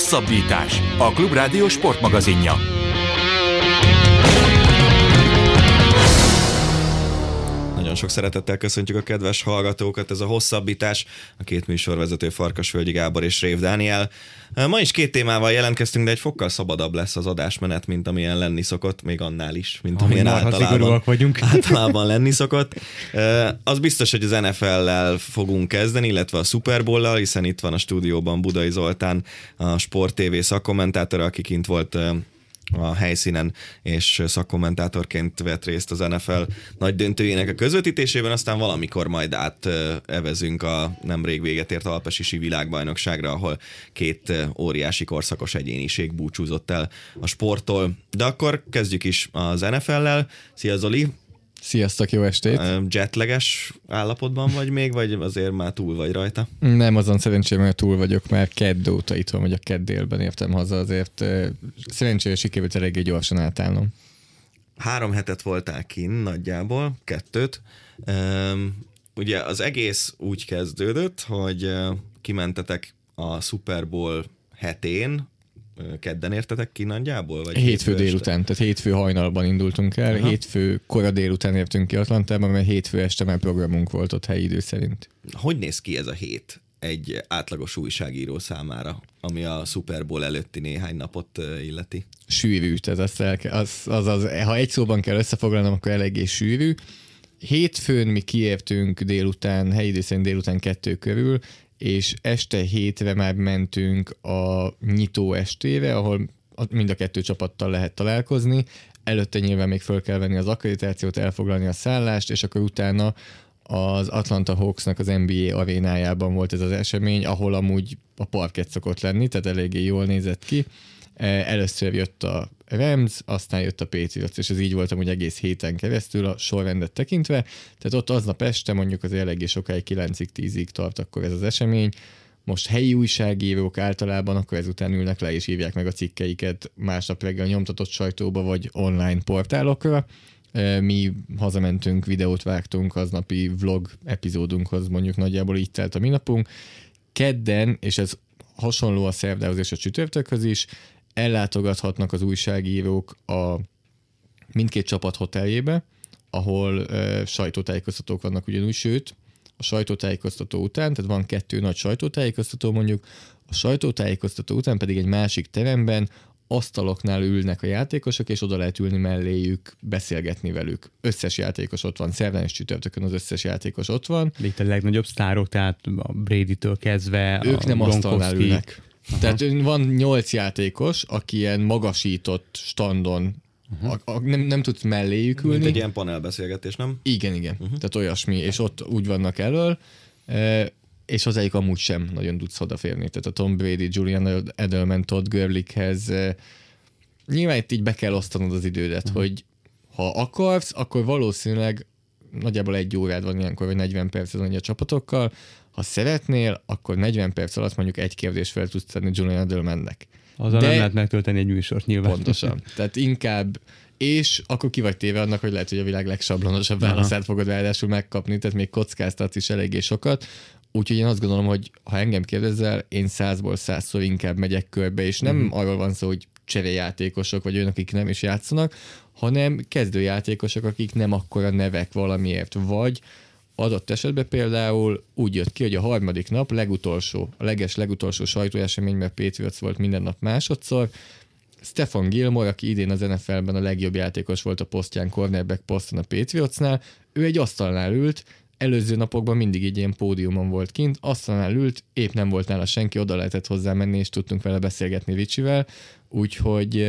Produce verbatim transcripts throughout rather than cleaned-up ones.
Hosszabbítás, a Klubrádió sportmagazinja. Nagyon sok szeretettel köszöntjük a kedves hallgatókat, ez a Hosszabbítás, a két műsorvezető Farkasföldi Gábor és Rév Dániel. Ma is két témával jelentkeztünk, de egy fokkal szabadabb lesz az adásmenet, mint amilyen lenni szokott, még annál is, mint amilyen általában, általában lenni szokott. Az biztos, hogy az en ef ellel fogunk kezdeni, illetve a Super Bowl-lal, hiszen itt van a stúdióban Budai Zoltán, a Sport té vé szakkommentátora, aki kint volt a helyszínen, és szakkommentátorként vett részt az en ef el nagy döntőjének a közvetítésében, aztán valamikor majd átevezünk a nemrég véget ért alpesi si világbajnokságra, ahol két óriási korszakos egyéniség búcsúzott el a sporttól. De akkor kezdjük is az en ef ellel. Szia Zoli! Sziasztok, jó estét! Jetleges állapotban vagy még, vagy azért már túl vagy rajta? Nem, azon szerencsére, mert túl vagyok, már kedd óta itthon vagyok, kedd délben értem haza, azért szerencsére sikerült eléggé gyorsan átállnom. Három hetet voltál kint nagyjából, kettőt. Ugye az egész úgy kezdődött, hogy kimentetek a Super Bowl hetén, kedden értetek ki nagyjából? Vagy hétfő délután, tehát hétfő hajnalban indultunk el, aha. hétfő kora délután értünk ki Atlantában, mert hétfő este már programunk volt ott helyi idő szerint. Hogy néz ki ez a hét egy átlagos újságíró számára, ami a Super Bowl előtti néhány napot illeti? Sűrű, tehát az, az, az, ha egy szóban kell összefoglalnom, akkor eléggé sűrű. Hétfőn mi kiértünk délután, helyi idő szerint délután kettő körül, és este hétre már mentünk a nyitó estére, ahol mind a kettő csapattal lehet találkozni. Előtte nyilván még föl kell venni az akkreditációt, elfoglalni a szállást, és akkor utána az Atlanta Hawksnak az en bé á arénájában volt ez az esemény, ahol amúgy a parkett szokott lenni, tehát eléggé jól nézett ki. Először jött a Rems, aztán jött a Pétrioc, és ez így volt amúgy egész héten keresztül a sorrendet tekintve. Tehát ott aznap este mondjuk az eléggé sokáig kilencig tízig tart akkor ez az esemény. Most helyi újságírók általában akkor ezután ülnek le és írják meg a cikkeiket másnap reggel nyomtatott sajtóba vagy online portálokra. Mi hazamentünk, videót vágtunk aznapi vlog epizódunkhoz, mondjuk nagyjából így telt a minapunk. Kedden, és ez hasonló a szerdához és a csütörtökhöz is, ellátogathatnak az újságírók a mindkét csapat hoteljébe, ahol e, sajtótájékoztatók vannak ugyanúgy, sőt, a sajtótájékoztató után, tehát van kettő nagy sajtótájékoztató mondjuk, a sajtótájékoztató után pedig egy másik teremben asztaloknál ülnek a játékosok, és oda lehet ülni melléjük, beszélgetni velük. Összes játékos ott van, szerdán és csütörtökön az összes játékos ott van. De itt a legnagyobb sztárok, tehát a Bradytől kezdve ők a nem asztalnál ülnek. Aha. Tehát van nyolc játékos, aki ilyen magasított standon, a, a, nem, nem tudsz melléjük ülni. Mint egy ilyen panelbeszélgetés, nem? Igen, igen. Uh-huh. Tehát olyasmi, és ott úgy vannak elől, és hozzájuk amúgy sem nagyon tudsz odaférni. Tehát a Tom Brady, Julian Edelman, Todd Gurleyhez nyilván itt így be kell osztanod az idődet, uh-huh. hogy ha akarsz, akkor valószínűleg nagyjából egy órád van ilyenkor, vagy negyven percet van a csapatokkal. Ha szeretnél, akkor negyven perc alatt mondjuk egy kérdést fel tudsz tenni Julian Edelmannek. Azzal de... nem lehet megtölteni egy műsort nyilván. Pontosan. Tehát inkább, és akkor ki vagy téve annak, hogy lehet, hogy a világ legsablonosabb válaszát fogod ráadásul megkapni, tehát még kockáztatsz is eléggé sokat. Úgyhogy én azt gondolom, hogy ha engem kérdezzel, én százból százszor inkább megyek körbe, és nem mm. arról van szó, hogy cserejátékosok, vagy olyanok, akik nem is játszanak, hanem kezdőjátékosok, akik nem akkora nevek valamiért, vagy adott esetben például úgy jött ki, hogy a harmadik nap legutolsó, a leges legutolsó sajtóesemény, mert Patriots volt minden nap másodszor, Stefan Gilmore, aki idén az en ef elben a legjobb játékos volt a posztján, cornerback poszton a Patriotsnál, ő egy asztalnál ült, előző napokban mindig így ilyen pódiumon volt kint, asztalnál ült, épp nem volt nála senki, oda lehetett hozzá menni, és tudtunk vele beszélgetni Vicsivel, úgyhogy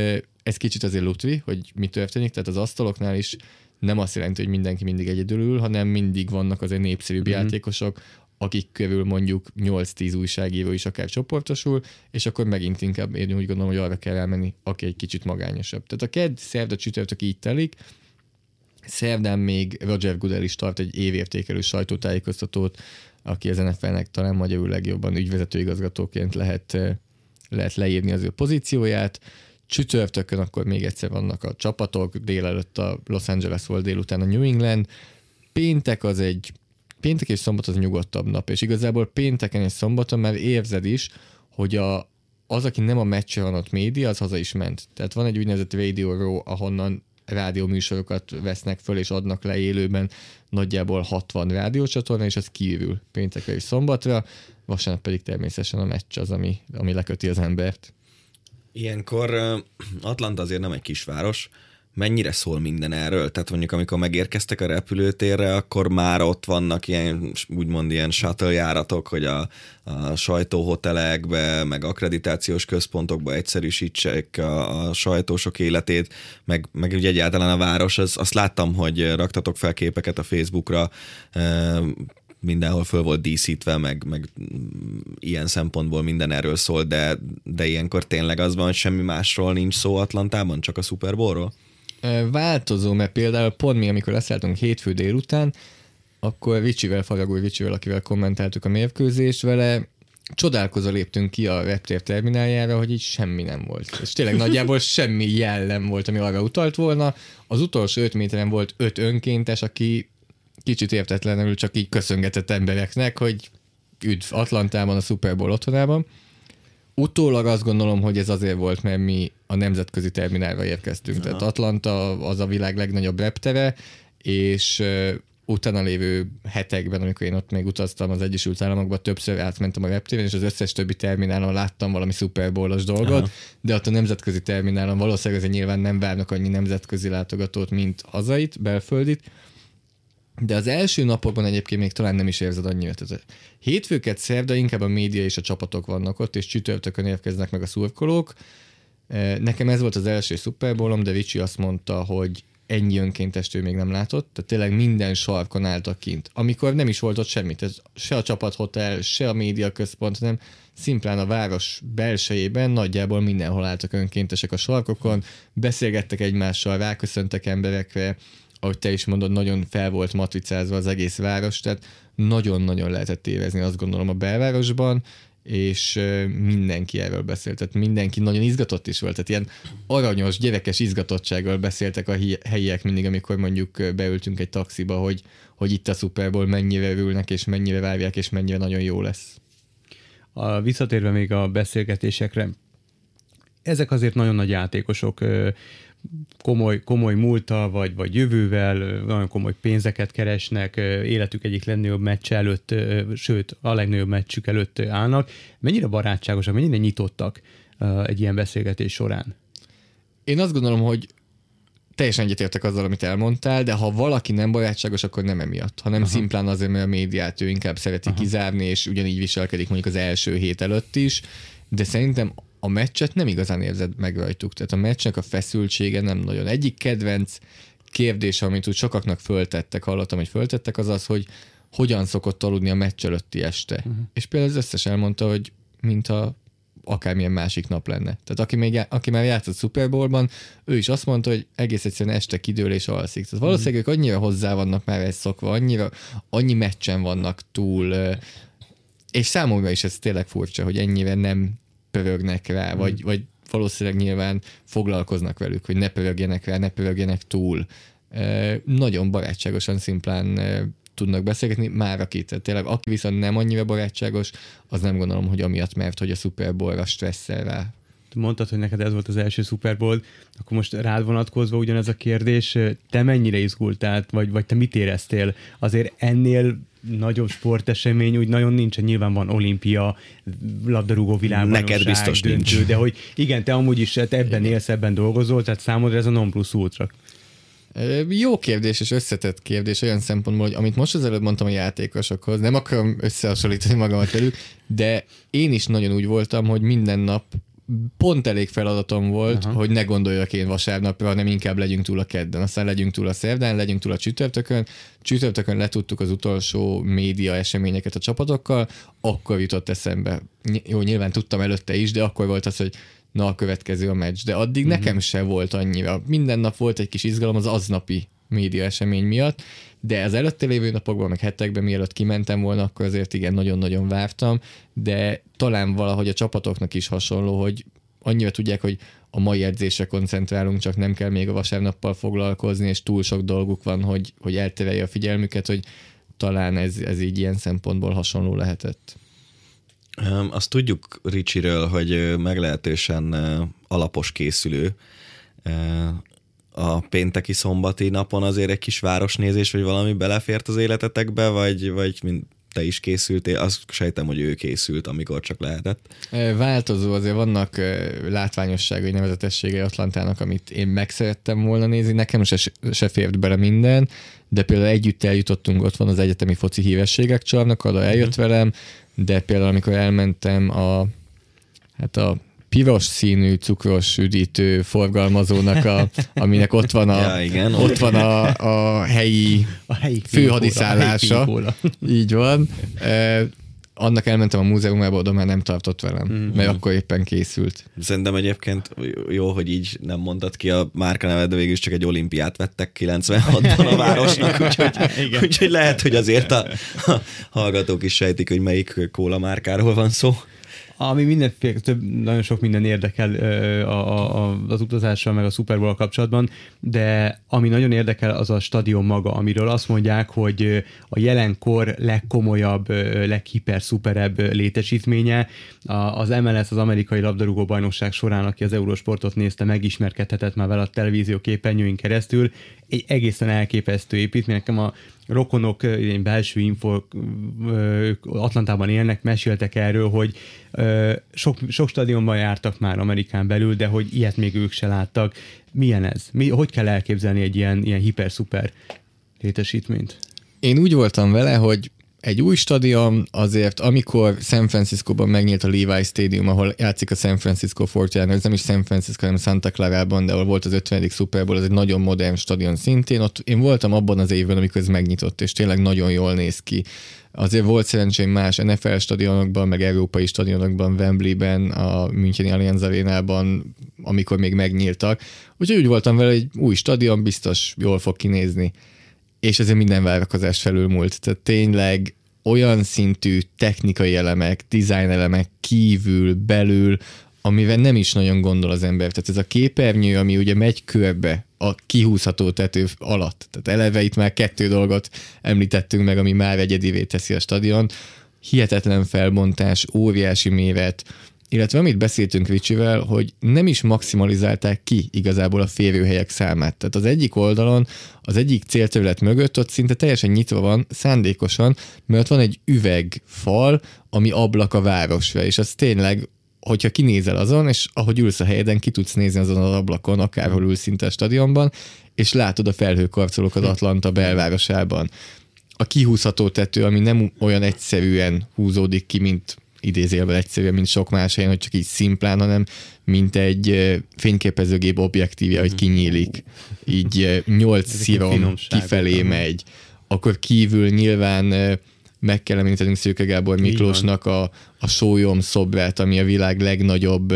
ez kicsit azért lutvi, hogy mi történik, tehát az asztaloknál is nem azt jelenti, hogy mindenki mindig egyedül ül, hanem mindig vannak azért népszerűbb mm. játékosok, akik körül mondjuk nyolc-tíz újságíró is akár csoportosul, és akkor megint inkább én úgy gondolom, hogy arra kell elmenni, aki egy kicsit magányosabb. Tehát a kedd, szerda, csütörtök így telik, szerdán még Roger Goodell is tart egy évértékelő sajtótájékoztatót, aki az en ef elnek talán magyarul legjobban ügyvezetőigazgatóként lehet, lehet leírni az ő pozícióját. Csütörtökön akkor még egyszer vannak a csapatok, délelőtt a Los Angeles volt, délután a New England. Péntek az egy, péntek és szombat az nyugodtabb nap, és igazából pénteken és szombaton már érzed is, hogy a, az, aki nem a meccsen van ott média, az haza is ment. Tehát van egy úgynevezett Radio Raw, ahonnan rádióműsorokat vesznek föl és adnak le élőben, nagyjából hatvan rádiócsatorna, és ez kiürül péntekre és szombatra, vasárnap pedig természetesen a meccs az, ami, ami leköti az embert. Ilyenkor Atlanta azért nem egy kisváros, mennyire szól minden erről? Tehát mondjuk, amikor megérkeztek a repülőtérre, akkor már ott vannak ilyen, úgymond ilyen shuttle járatok, hogy a, a sajtóhotelekbe, meg akkreditációs központokba egyszerűsítsék a, a sajtósok életét, meg, meg ugye egyáltalán a város. Az, azt láttam, hogy raktatok fel képeket a Facebookra, mindenhol föl volt díszítve, meg, meg ilyen szempontból minden erről szól, de, de ilyenkor tényleg az van, hogy semmi másról nincs szó Atlantában, csak a Super Bowlról? Változó, mert például pont mi, amikor leszálltunk hétfő délután, akkor Ricsivel, Faragúj Ricsivel, akivel kommentáltuk a mérkőzést vele, csodálkozó léptünk ki a reptér termináljára, hogy így semmi nem volt. És tényleg nagyjából semmi jel nem volt, ami arra utalt volna. Az utolsó öt méteren volt öt önkéntes, aki kicsit értetlenül csak így köszöngetett embereknek, hogy üdv Atlantában, a Super Bowl otthonában. Utólag azt gondolom, hogy ez azért volt, mert mi a nemzetközi terminálra érkeztünk. Aha. Tehát Atlanta az a világ legnagyobb reptere, és uh, utána lévő hetekben, amikor én ott még utaztam az Egyesült Államokba, többször átmentem a reptéren, és az összes többi terminálon láttam valami Super Bowl-os dolgot, aha, de ott a nemzetközi terminálon valószínűleg nyilván nem várnak annyi nemzetközi látogatót, mint hazait, belföldit, de az első napokban egyébként még talán nem is érzed annyira. Hétfőket, szerda inkább a média és a csapatok vannak ott, és csütörtökön érkeznek meg a szurkolók. Nekem ez volt az első Super Bowlom, de Vicsi azt mondta, hogy ennyi önkéntest ő még nem látott, tehát tényleg minden sarkon álltak kint. Amikor nem is volt ott semmi, tehát se a csapathotel, se a média központ, hanem szimplán a város belsejében nagyjából mindenhol álltak önkéntesek a sarkokon, beszélgettek egymással, ráköszöntek emberekre, ahogy te is mondod, nagyon fel volt matricázva az egész város, tehát nagyon-nagyon lehetett érezni, azt gondolom, a belvárosban, és mindenki erről beszélt, tehát mindenki nagyon izgatott is volt, tehát ilyen aranyos, gyerekes izgatottsággal beszéltek a helyiek mindig, amikor mondjuk beültünk egy taxiba, hogy, hogy itt a Super Bowl mennyire örülnek, és mennyire várják, és mennyire nagyon jó lesz. A, visszatérve még a beszélgetésekre, ezek azért nagyon nagy játékosok, komoly, komoly múlttal, vagy, vagy jövővel, nagyon komoly pénzeket keresnek, életük egyik legnagyobb meccs előtt, sőt, a legnagyobb meccsük előtt állnak. Mennyire barátságosak, mennyire nyitottak egy ilyen beszélgetés során? Én azt gondolom, hogy teljesen egyetértek azzal, amit elmondtál, de ha valaki nem barátságos, akkor nem emiatt, hanem aha, szimplán azért, mert a médiát ő inkább szereti aha, kizárni, és ugyanígy viselkedik mondjuk az első hét előtt is, de szerintem a meccset nem igazán érzed meg rajtuk. Tehát a meccsnek a feszültsége nem nagyon. Egyik kedvenc kérdés, amit úgy sokaknak föltettek, hallottam, hogy föltettek, az az, hogy hogyan szokott aludni a meccs előtti este. Uh-huh. És például az összes elmondta, hogy mintha akármilyen másik nap lenne. Tehát aki, még, aki már játszott Super Bowlban, ő is azt mondta, hogy egész egyszerűen este kidől és alszik. Tehát valószínűleg uh-huh, ők annyira hozzá vannak már ezt szokva, annyira, annyi meccsen vannak túl, és számomra is ez tényleg furcsa, hogy ennyire nem pörögnek rá, vagy, hmm. vagy valószínűleg nyilván foglalkoznak velük, hogy ne pörögjenek rá, ne pörögjenek túl. E, nagyon barátságosan szimplán e, tudnak beszélgetni, már aki, tehát tényleg aki viszont nem annyira barátságos, az nem gondolom, hogy amiatt, mert hogy a Super Bowl-ra stresszel rá. Mondtad, hogy neked ez volt az első Super Bowl, akkor most rád vonatkozva ugyanez a kérdés, te mennyire izgultál, vagy, vagy te mit éreztél? Azért ennél nagyobb sportesemény úgy nagyon nincsen, nyilván van olimpia, labdarúgó világbajnokság, neked biztos döntő, nincs. De hogy igen, te amúgy is te ebben élsz, ebben dolgozol, tehát számodra ez a non plus ultra. Jó kérdés és összetett kérdés olyan szempontból, hogy amit most az előbb mondtam a játékosokhoz, nem akarom összehasonlítani magamat velük, de én is nagyon úgy voltam, hogy minden nap pont elég feladatom volt, aha, hogy ne gondoljak én vasárnapra, hanem inkább legyünk túl a kedden, aztán legyünk túl a szerdán, legyünk túl a csütörtökön. Csütörtökön letudtuk az utolsó média eseményeket a csapatokkal, akkor jutott eszembe. Ny- jó, nyilván tudtam előtte is, de akkor volt az, hogy na, a következő a meccs. De addig uh-huh, nekem se volt annyira. Minden nap volt egy kis izgalom az aznapi média esemény miatt, de az előtte lévő napokban, meg hetekben, mielőtt kimentem volna, akkor azért igen, nagyon-nagyon vártam, de talán valahogy a csapatoknak is hasonló, hogy annyira tudják, hogy a mai edzésre koncentrálunk, csak nem kell még a vasárnappal foglalkozni, és túl sok dolguk van, hogy, hogy elterelje a figyelmüket, hogy talán ez, ez így ilyen szempontból hasonló lehetett. Azt tudjuk Ricsiről, hogy meglehetősen alapos készülő. A pénteki szombati napon azért egy kis városnézés, vagy valami belefért az életetekbe, vagy, vagy mint te is készültél, azt sejtem, hogy ő készült, amikor csak lehetett. Változó, azért vannak látványosságai, nevezetességei Atlantának, amit én megszerettem volna nézni, nekem se, se fért bele minden, de például együtt eljutottunk, ott van az Egyetemi Foci Hírességek Csarnoka, oda eljött mm. velem, de például amikor elmentem a hát a piros színű cukros üdítő forgalmazónak, a, aminek ott van a, ja, igen, ott van a, a helyi, helyi főhadiszállása. Így van. Eh, annak elmentem a múzeumába, oda már nem tartott velem, mm-hmm. mert akkor éppen készült. Szerintem egyébként jó, hogy így nem mondtad ki a márkanevet, de végül csak egy olimpiát vettek kilencvenhatban a városnak, úgyhogy, úgyhogy lehet, hogy azért a, a hallgatók is sejtik, hogy melyik kóla márkáról van szó. Ami mindenféle, több, nagyon sok minden érdekel ö, a, a, az utazással, meg a Super Bowl kapcsolatban, de ami nagyon érdekel, az a stadion maga, amiről azt mondják, hogy a jelenkor legkomolyabb, leghiper-szuperebb létesítménye. A, az em el es, az amerikai labdarúgó bajnokság során, aki az Eurosportot nézte, megismerkedhetett már vele a televízió képernyőink keresztül. Egy egészen elképesztő építmény. Nekem a rokonok, ilyen belső info, Atlantában élnek, meséltek erről, hogy sok, sok stadionban jártak már Amerikán belül, de hogy ilyet még ők se láttak. Milyen ez? Mi, hogy kell elképzelni egy ilyen, ilyen hiper-szuper létesítményt? Én úgy voltam vele, hogy egy új stadion, azért amikor San Franciscóban megnyílt a Levi Stadium, ahol játszik a San Francisco negyvenkilencesek, ez nem is San Francisco, hanem Santa Clarában, de ahol volt az ötvenedik Super Bowl, az egy nagyon modern stadion szintén. Ott én voltam abban az évben, amikor ez megnyitott, és tényleg nagyon jól néz ki. Azért volt szerencsém más en ef el stadionokban, meg európai stadionokban, Wembleyben, a Müncheni Allianz Arénában, amikor még megnyíltak. Úgyhogy úgy voltam vele, hogy új stadion biztos jól fog kinézni. És ezért minden várakozás felülmúlt. Tehát tényleg olyan szintű technikai elemek, dizájnelemek kívül, belül, amivel nem is nagyon gondol az ember. Tehát ez a képernyő, ami ugye megy körbe a kihúzható tető alatt. Tehát eleve itt már kettő dolgot említettünk meg, ami már egyedivé teszi a stadion. Hihetetlen felbontás, óriási méret, illetve amit beszéltünk Ricsivel, hogy nem is maximalizálták ki igazából a férőhelyek számát. Tehát az egyik oldalon, az egyik célterület mögött ott szinte teljesen nyitva van, szándékosan, mert van egy üvegfal, ami ablak a városra, és az tényleg, hogyha kinézel azon, és ahogy ülsz a helyeden, ki tudsz nézni azon az ablakon, akárhol ülsz szinte a stadionban, és látod a felhőkarcolókat Atlanta belvárosában. A kihúzható tető, ami nem olyan egyszerűen húzódik ki, mint idézélben egyszerűen, mint sok más helyen, hogy csak így szimplán, hanem mint egy fényképezőgép objektívja, hogy kinyílik. Így nyolc szívom kifelé megy. Akkor kívül nyilván meg kell említenünk Szőke Gábor Miklósnak a, a sólyom szobrát, ami a világ legnagyobb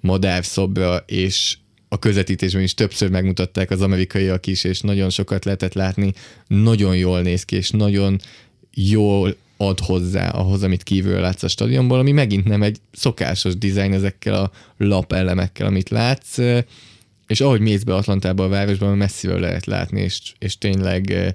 madár szobra, és a közvetítésben is többször megmutatták az amerikaiak is, és nagyon sokat lehetett látni. Nagyon jól néz ki, és nagyon jól ad hozzá ahhoz, amit kívül látsz a stadionból, ami megint nem egy szokásos dizájn ezekkel a lapelemekkel, amit látsz, és ahogy mész be Atlantába a városban, messziről lehet látni, és, és tényleg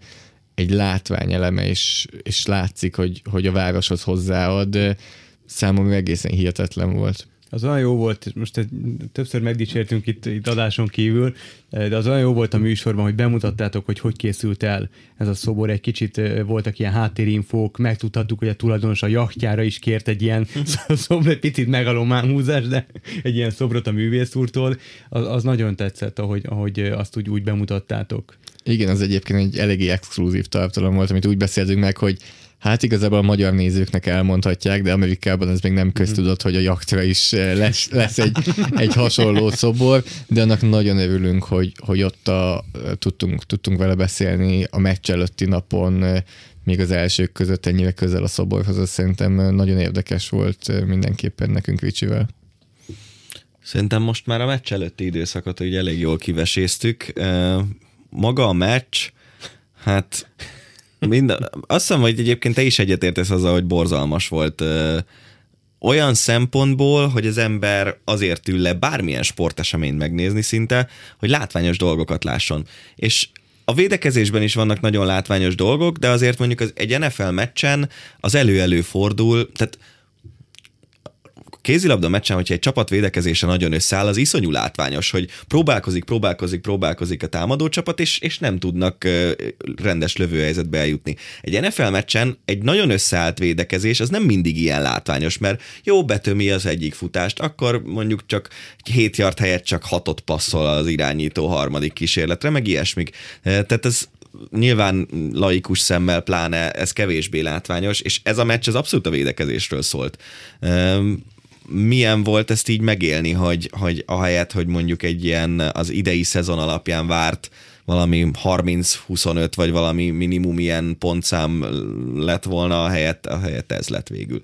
egy látványeleme, és, és látszik, hogy, hogy a városhoz hozzáad, számomra egészen hihetetlen volt. Az olyan jó volt, most többször megdicsértünk itt, itt adáson kívül, de az olyan jó volt a műsorban, hogy bemutattátok, hogy hogy készült el ez a szobor. Egy kicsit voltak ilyen háttérinfók, megtudhattuk, hogy a tulajdonos a jachtjára is kért egy ilyen szobor, egy picit megalomán húzás, de egy ilyen szobrot a művész úrtól. Az, az nagyon tetszett, ahogy, ahogy azt úgy, úgy bemutattátok. Igen, az egyébként egy eléggé exkluzív tartalom volt, amit úgy beszéltünk meg, hogy hát igazából a magyar nézőknek elmondhatják, de Amerikában ez még nem köztudott, hogy a jaktra is lesz, lesz egy, egy hasonló szobor, de annak nagyon örülünk, hogy, hogy ott a, tudtunk, tudtunk vele beszélni a meccs előtti napon, még az elsők között ennyire közel a szoborhoz, az szerintem nagyon érdekes volt mindenképpen nekünk Ricsivel. Szerintem most már a meccs előtti időszakot ugye elég jól kiveséztük. Maga a meccs, hát... Minden, azt hiszem, hogy egyébként te is egyetértesz azzal, hogy borzalmas volt olyan szempontból, hogy az ember azért ül le bármilyen sporteseményt megnézni szinte, hogy látványos dolgokat lásson. És a védekezésben is vannak nagyon látványos dolgok, de azért mondjuk az egy en ef el meccsen az elő-elő fordul, tehát kézilabda meccsen, hogyha egy csapat védekezése nagyon összeáll, az iszonyú látványos, hogy próbálkozik, próbálkozik, próbálkozik a támadó csapat, és, és nem tudnak rendes lövőhelyzetbe eljutni. Egy en ef el meccsen egy nagyon összeállt védekezés, az nem mindig ilyen látványos, mert jó, betömi az egyik futást, akkor mondjuk csak hét yard helyett csak hatot passzol az irányító harmadik kísérletre, meg ilyesmik. Tehát ez nyilván laikus szemmel pláne ez kevésbé látványos, és ez a meccs az abszolút a védekezésről szólt. Milyen volt ezt így megélni, hogy, hogy ahelyett, hogy mondjuk egy ilyen az idei szezon alapján várt valami harminc-huszonöt vagy valami minimum ilyen pontszám lett volna, ahelyett, ahelyett ez lett végül.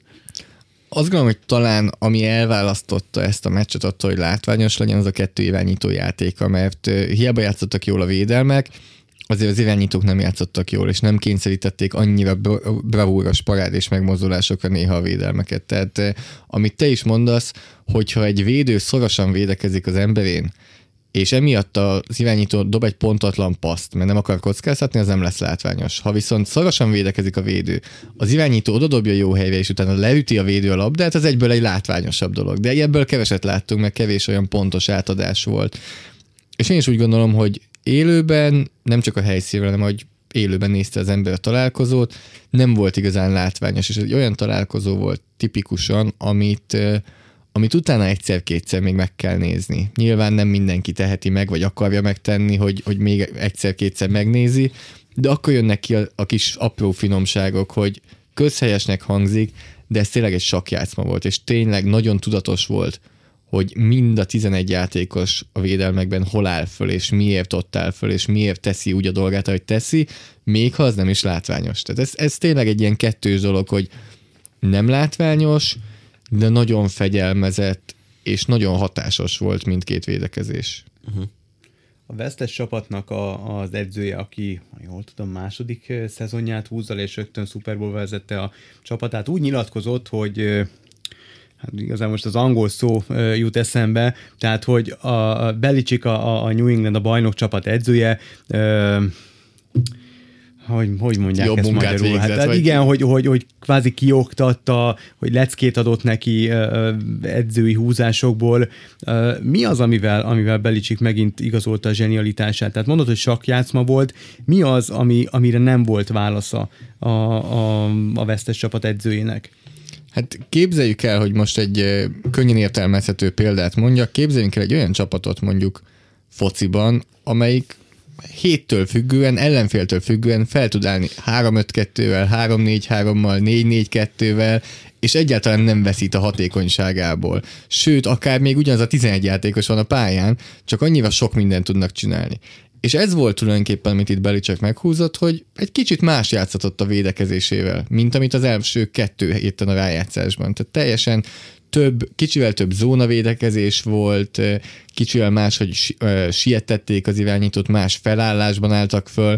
Azt gondolom, hogy talán ami elválasztotta ezt a meccset attól, hogy látványos legyen, az a kettő irányító játéka, mert hiába játszottak jól a védelmek, azért az irányítók nem játszottak jól, és nem kényszerítették annyira bravúros parád és megmozdulásokra néha a védelmeket. Tehát amit te is mondasz, hogyha egy védő szorosan védekezik az emberén, és emiatt az irányító dob egy pontatlan paszt, mert nem akar kockáztatni, az nem lesz látványos. Ha viszont szorosan védekezik a védő, az irányító odadobja jó helyre, és utána leüti a védő a labdát, az egyből egy látványosabb dolog. De ebből keveset láttunk, mert kevés olyan pontos átadás volt. És én is úgy gondolom, hogy élőben, nem csak a helyszínről, hanem hogy élőben nézte az ember a találkozót, nem volt igazán látványos, és egy olyan találkozó volt tipikusan, amit, amit utána egyszer-kétszer még meg kell nézni. Nyilván nem mindenki teheti meg, vagy akarja megtenni, hogy, hogy még egyszer-kétszer megnézi, de akkor jönnek ki a, a kis apró finomságok, hogy közhelyesnek hangzik, de ez tényleg egy sakkjátszma volt, és tényleg nagyon tudatos volt, hogy mind a tizenegy játékos a védelmekben hol áll föl, és miért ott áll föl, és miért teszi úgy a dolgát, ahogy teszi, még ha az nem is látványos. Tehát ez, ez tényleg egy ilyen kettős dolog, hogy nem látványos, de nagyon fegyelmezett, és nagyon hatásos volt mindkét védekezés. Uh-huh. A vesztes csapatnak a, az edzője, aki, jól tudom, második szezonját húzzal, és rögtön Super Bowl vezette a csapatát, úgy nyilatkozott, hogy hát igazán most az angol szó jut eszembe, tehát hogy a Belichick, a New England, a bajnok csapat edzője, hogy, hogy mondják jobb ezt magyarul? Végzett, hát, hát igen, hogy, hogy, hogy kvázi kioktatta, hogy leckét adott neki edzői húzásokból. Mi az, amivel, amivel Belichick megint igazolta a zsenialitását? Tehát mondod, hogy sakkjátszma volt. Mi az, ami, amire nem volt válasza a, a, a vesztes csapat edzőjének? Hát képzeljük el, hogy most egy könnyen értelmezhető példát mondjak, képzeljünk el egy olyan csapatot mondjuk fociban, amelyik héttől függően, ellenféltől függően fel tud állni három öt kettővel, három négy hárommal, négy négy kettővel, és egyáltalán nem veszít a hatékonyságából. Sőt, akár még ugyanaz a tizenegy játékos van a pályán, csak annyira sok mindent tudnak csinálni. És ez volt tulajdonképpen, amit itt Belichick meghúzott, hogy egy kicsit más játszatott a védekezésével, mint amit az első kettő héten a rájátszásban. Tehát teljesen több, kicsivel több zónavédekezés volt, kicsivel más, hogy sietették az irányítót, más felállásban álltak föl,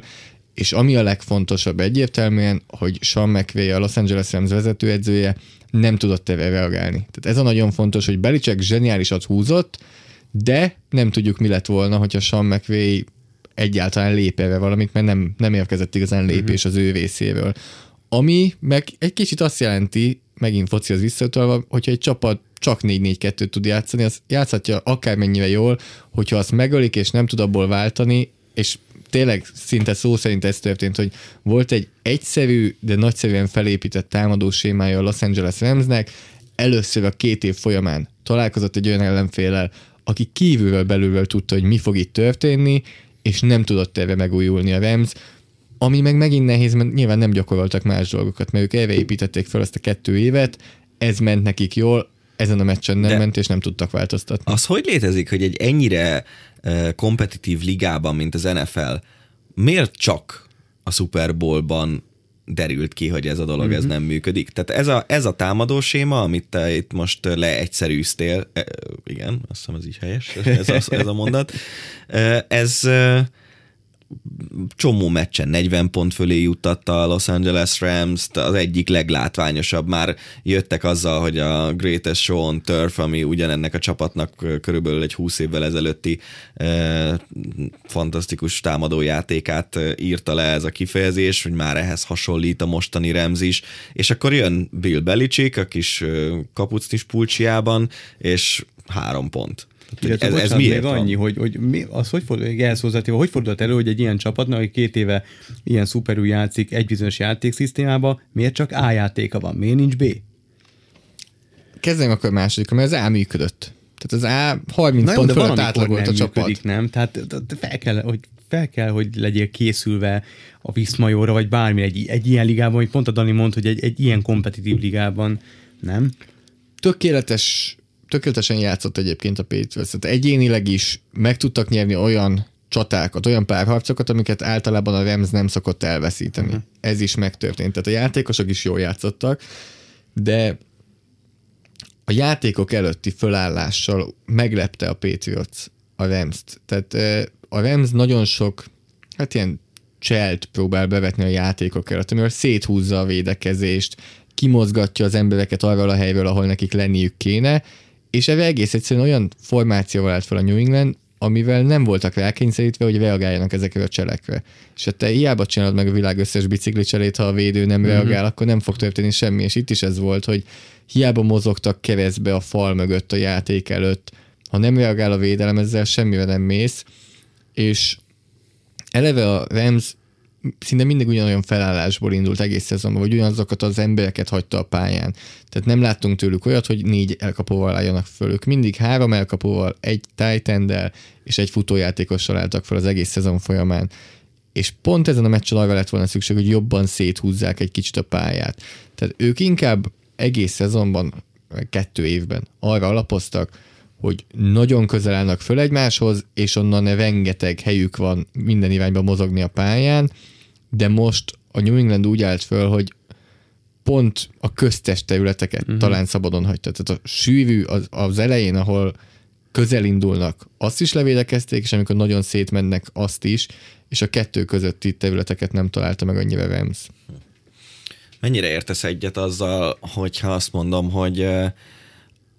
és ami a legfontosabb egyértelműen, hogy Sean McVay, a Los Angeles Rams vezetőedzője nem tudott erre reagálni. Tehát ez a nagyon fontos, hogy Belichick zseniálisat húzott, de nem tudjuk, mi lett volna, hogyha Sean McVay egyáltalán lépelve valamit, mert nem, nem érkezett igazán lépés az ő részéről. Ami meg egy kicsit azt jelenti, megint foci az visszautalva, hogyha egy csapat csak négy négy kettőt tud játszani, az játszhatja akármennyire jól, hogyha azt megölik és nem tud abból váltani, és tényleg szinte szó szerint ez történt, hogy volt egy egyszerű, de nagyszerűen felépített támadó sémája a Los Angeles Ramsnek, először a két év folyamán találkozott egy olyan ellenféllel, aki kívülről belülről tudta, hogy mi fog itt történni, és nem tudott erre megújulni a Rams, ami meg megint nehéz, mert nyilván nem gyakoroltak más dolgokat, mert ők erre építették fel ezt a kettő évet, ez ment nekik jól, ezen a meccsen nem De ment, és nem tudtak változtatni. Az hogy létezik, hogy egy ennyire uh, kompetitív ligában, mint az en ef el, miért csak a Super Bowlban derült ki, hogy ez a dolog, mm-hmm. ez nem működik? Tehát ez a, ez a támadó séma, amit te itt most leegyszerűztél, e, igen, azt hiszem ez így helyes, ez, ez, ez a mondat, ez csomó meccsen negyven pont fölé juttatta a Los Angeles Rams-t, az egyik leglátványosabb. Már jöttek azzal, hogy a Greatest Show on Turf, ami ugyanennek a csapatnak körülbelül egy húsz évvel ezelőtti eh, fantasztikus támadójátékát írta le ez a kifejezés, hogy már ehhez hasonlít a mostani Rams is. És akkor jön Bill Belichick a kis kapucnis pulcsiában, és három pont. Illetve, ez, bocsánat, ez miért még van? Annyi, hogy, hogy mi, az hogy, fordult, hogy fordult elő, hogy egy ilyen csapatnak, aki két éve ilyen szuperül játszik egy bizonyos játékszisztémában, miért csak A játéka van, miért nincs B? Kezdjünk akkor második, mert az A működött. Tehát az A harminc pont fölött átlagolt a csapat. Működik, nem? Tehát fel kell, hogy, fel kell, hogy legyél készülve a Viszmajóra, vagy bármi egy, egy ilyen ligában, hogy pont a Dani mond, hogy egy, egy ilyen kompetitív ligában, nem? Tökéletes Tökéletesen játszott egyébként a Patriots. Egyénileg is meg tudtak nyerni olyan csatákat, olyan párharcokat, amiket általában a Rams nem szokott elveszíteni. Uh-huh. Ez is megtörtént. Tehát a játékosok is jól játszottak, de a játékok előtti fölállással meglepte a Patriots a Ramst. Tehát a Rams nagyon sok, hát ilyen cselt próbál bevetni a játékok előtt, amivel széthúzza a védekezést, kimozgatja az embereket arról a helyről, ahol nekik lenniük kéne, és erre egész egyszerűen olyan formációval állt fel a New England, amivel nem voltak rákényszerítve, hogy reagáljanak ezekre a cselekre. És ha te hiába csinálod meg a világ összes biciklicselét, ha a védő nem mm-hmm. reagál, akkor nem fog történni semmi. És itt is ez volt, hogy hiába mozogtak keresztbe a fal mögött, a játék előtt. Ha nem reagál a védelem, ezzel semmire nem mész. És eleve a Rams szinte mindig ugyanolyan felállásból indult egész szezonban, vagy ugyanazokat az embereket hagyta a pályán. Tehát nem láttunk tőlük olyat, hogy négy elkapóval álljanak föl. Ők mindig három elkapóval, egy tight enddel és egy futójátékossal álltak fel az egész szezon folyamán. És pont ezen a meccsen arra lett volna szükség, hogy jobban széthúzzák egy kicsit a pályát. Tehát ők inkább egész szezonban, kettő évben arra alapoztak, hogy nagyon közel állnak föl egymáshoz, és onnan rengeteg helyük van minden irányba mozogni a pályán, de most a New England úgy állt föl, hogy pont a köztes területeket uh-huh. talán szabadon hagyta. Tehát a sűrű az, az elején, ahol közel indulnak, azt is levédekezték, és amikor nagyon szétmennek, azt is, és a kettő közötti területeket nem találta meg annyira Rams. Mennyire értesz egyet azzal, hogyha azt mondom, hogy